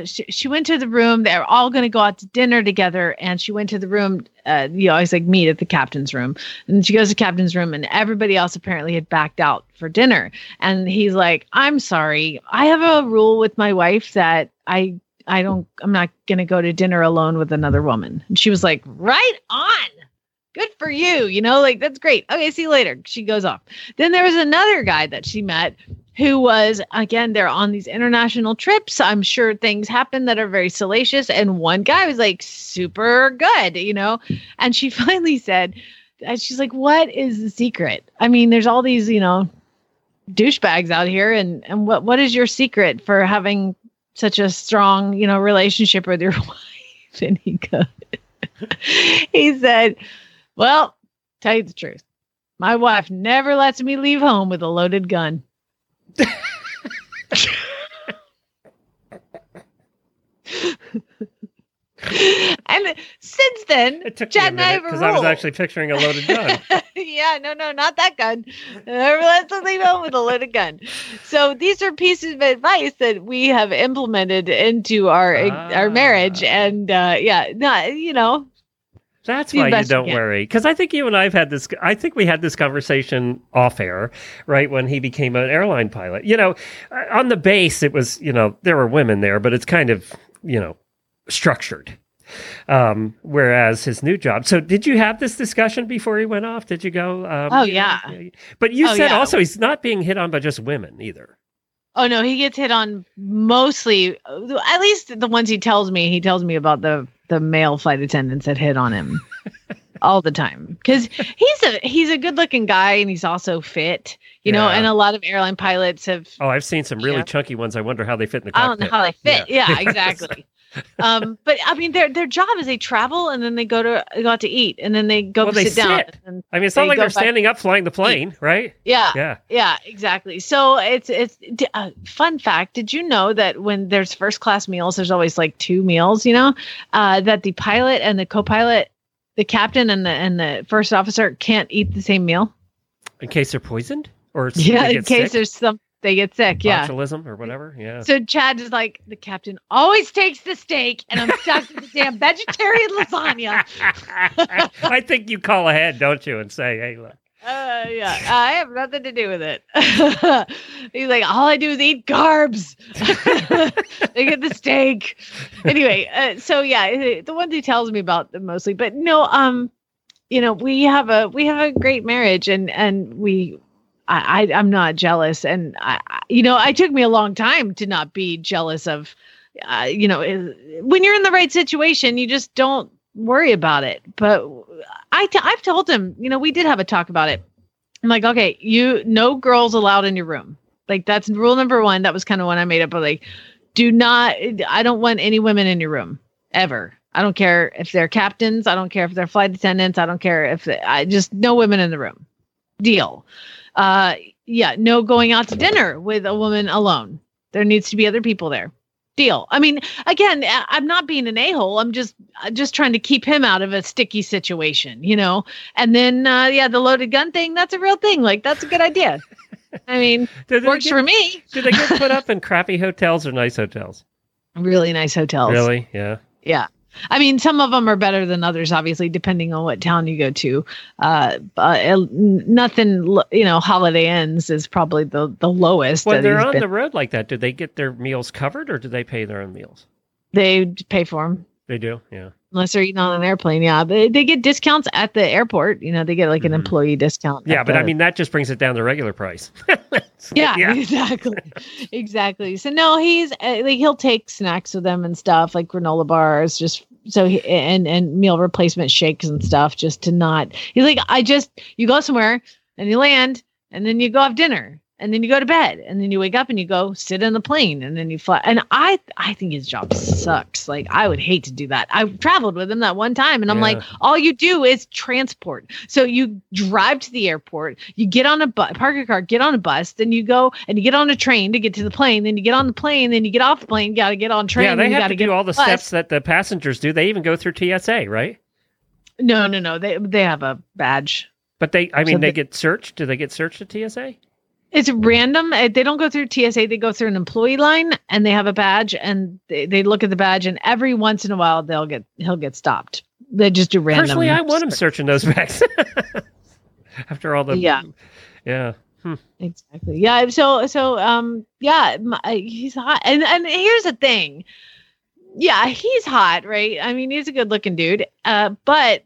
she went to the room. They're all going to go out to dinner together. And she went to the room, I was like, meet at the captain's room. And she goes to the captain's room and everybody else apparently had backed out for dinner. And he's like, I'm sorry. I have a rule with my wife that I'm not going to go to dinner alone with another woman. And she was like, right on. Good for you. You know, like, that's great. Okay. See you later. She goes off. Then there was another guy that she met who was, again, they're on these international trips. I'm sure things happen that are very salacious. And one guy was like super good, you know, and she finally said, and she's like, what is the secret? I mean, there's all these, you know, douchebags out here. And what is your secret for having such a strong, you know, relationship with your wife? And he said, well, tell you the truth. My wife never lets me leave home with a loaded gun. And since then, it took Chad me a minute, and I have a rule. I was actually picturing a loaded gun. Yeah, no, not that gun. Never let somebody know with a loaded gun. So these are pieces of advice that we have implemented into our marriage, and you know. That's why you don't worry. Because I think you and I have had this, I think we had this conversation off air, right, when he became an airline pilot. You know, on the base, it was, you know, there were women there, but it's kind of, you know, structured. Whereas his new job. So did you have this discussion before he went off? Did you go? But you said also he's not being hit on by just women either. Oh, no, he gets hit on mostly, at least the ones he tells me about the male flight attendants that hit on him all the time. Cause he's a good looking guy and he's also fit, you know, and a lot of airline pilots have. Oh, I've seen some really chunky ones. I wonder how they fit in the cockpit. I don't know how they fit. Yeah exactly. But I mean, their job is they travel and then they go out to eat and then they go sit down. And I mean, it's not like they're standing up flying the plane, right? Yeah, exactly. So it's a fun fact. Did you know that when there's first class meals, there's always like two meals, you know, that the pilot and the co-pilot, the captain and the first officer can't eat the same meal in case they're poisoned or they get sick, yeah. Botulism or whatever, yeah. So Chad is like, the captain always takes the steak, and I'm stuck with the damn vegetarian lasagna. I think you call ahead, don't you, and say, hey, look. I have nothing to do with it. He's like, all I do is eat carbs. They get the steak. Anyway, so yeah, the ones he tells me about mostly. But no, you know, we have a great marriage, and we... I'm not jealous. And, I took me a long time to not be jealous of, you know, when you're in the right situation, you just don't worry about it. But I've told him, you know, we did have a talk about it. I'm like, okay, no girls allowed in your room. Like that's rule number one. That was kind of one I made up. But like, I don't want any women in your room ever. I don't care if they're captains. I don't care if they're flight attendants. I don't care if just no women in the room. Deal. No going out to dinner with a woman alone. There needs to be other people there. Deal. I mean, again, I'm not being an a-hole. I'm just trying to keep him out of a sticky situation, you know? And then, the loaded gun thing, that's a real thing. Like, that's a good idea. I mean, for me. Do they get put up in crappy hotels or nice hotels? Really nice hotels. Really? Yeah. Yeah. I mean, some of them are better than others, obviously, depending on what town you go to. Nothing, you know, Holiday Inns is probably the lowest. When they're on the road like that, do they get their meals covered or do they pay their own meals? They pay for them. They do, yeah. Unless they're eating on an airplane, yeah. But they get discounts at the airport. You know, they get like an employee discount. Yeah, but I mean, that just brings it down to regular price. Yeah, exactly. Exactly. So no, he's like, he'll take snacks with them and stuff like granola bars, just so and meal replacement shakes and stuff just to not. He's like, you go somewhere and you land and then you go have dinner. And then you go to bed and then you wake up and you go sit in the plane and then you fly. And I think his job sucks. Like I would hate to do that. I traveled with him that one time and I'm like, all you do is transport. So you drive to the airport, you get on a bus, park your car, get on a bus, then you go and you get on a train to get to the plane. Then you get on the plane, then you get off the plane, got to get on train. Yeah, they have to do all the steps that the passengers do. They even go through TSA, right? No. They have a badge. But they get searched. Do they get searched at TSA? It's random. They don't go through TSA. They go through an employee line, and they have a badge, and they look at the badge, and every once in a while he'll get stopped. They just do random. Personally, I want him searching those bags. After all the yeah. Hmm. Exactly. Yeah. So, yeah, he's hot. And here's the thing. Yeah, he's hot, right? I mean, he's a good looking dude. But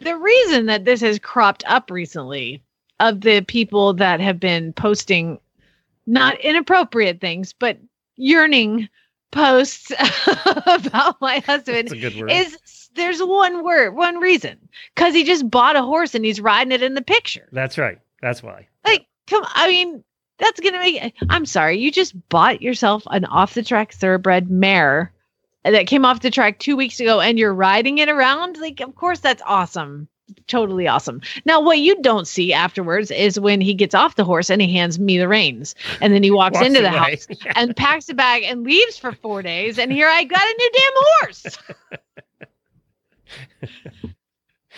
the reason that this has cropped up recently of the people that have been posting, not inappropriate things, but yearning posts about my husband. That's a good word. There's one reason. 'Cause he just bought a horse and he's riding it in the picture. That's right. That's why. Like, come! I mean, that's gonna make. I'm sorry, you just bought yourself an off-the-track thoroughbred mare that came off the track 2 weeks ago, and you're riding it around. Like, of course, that's awesome, totally awesome. Now, what you don't see afterwards is when he gets off the horse and he hands me the reins, and then he walks into the house and packs a bag and leaves for 4 days, and here I got a new damn horse.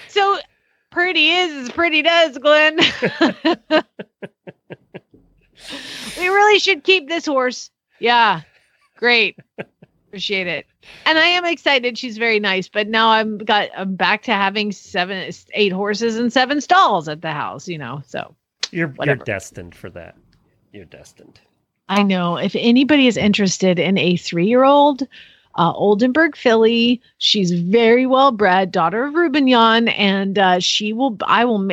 So. Pretty is pretty does, Glenn. We really should keep this horse. Yeah. Great. Appreciate it. And I am excited. She's very nice, but now I'm back to having 8 horses and 7 stalls at the house, you know, so. You're destined for that. You're destined. I know. If anybody is interested in a 3-year-old, Oldenburg filly. She's very well bred, daughter of Rubignon, and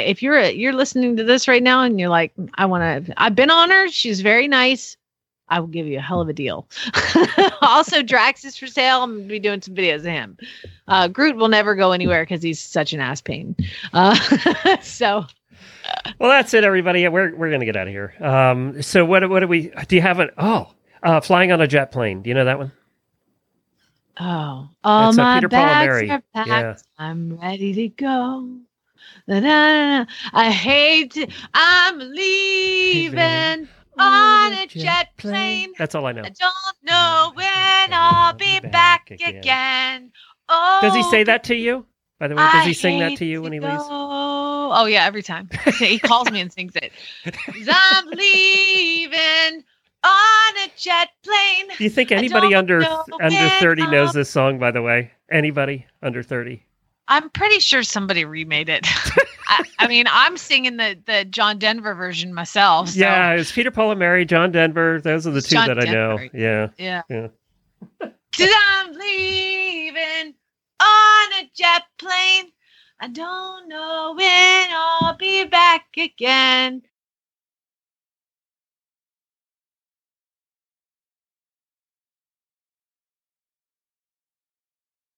if you're listening to this right now and you're like, I've been on her. She's very nice. I will give you a hell of a deal. Also, Drax is for sale. I'm going to be doing some videos of him. Groot will never go anywhere because he's such an ass pain. So. Well, that's it, everybody. We're going to get out of here. So what do we, do you have flying on a jet plane. Do you know that one? Oh, my bags are packed. Yeah. I'm ready to go. Da-da-da-da. I hate it. I'm leaving on a jet plane. That's all I know. I don't know when I'll be back again. Oh, does he say that to you? By the way, does he sing that to you when he leaves? Oh, yeah, every time. He calls me and sings it. I'm leaving on a jet plane. Do you think anybody under 30 knows this song, by the way? Anybody under 30? I'm pretty sure somebody remade it. I mean, I'm singing the John Denver version myself. So. Yeah, it was Peter Palmieri, John Denver. Those are the two that I know. Yeah. 'Cause I'm leaving on a jet plane. I don't know when I'll be back again.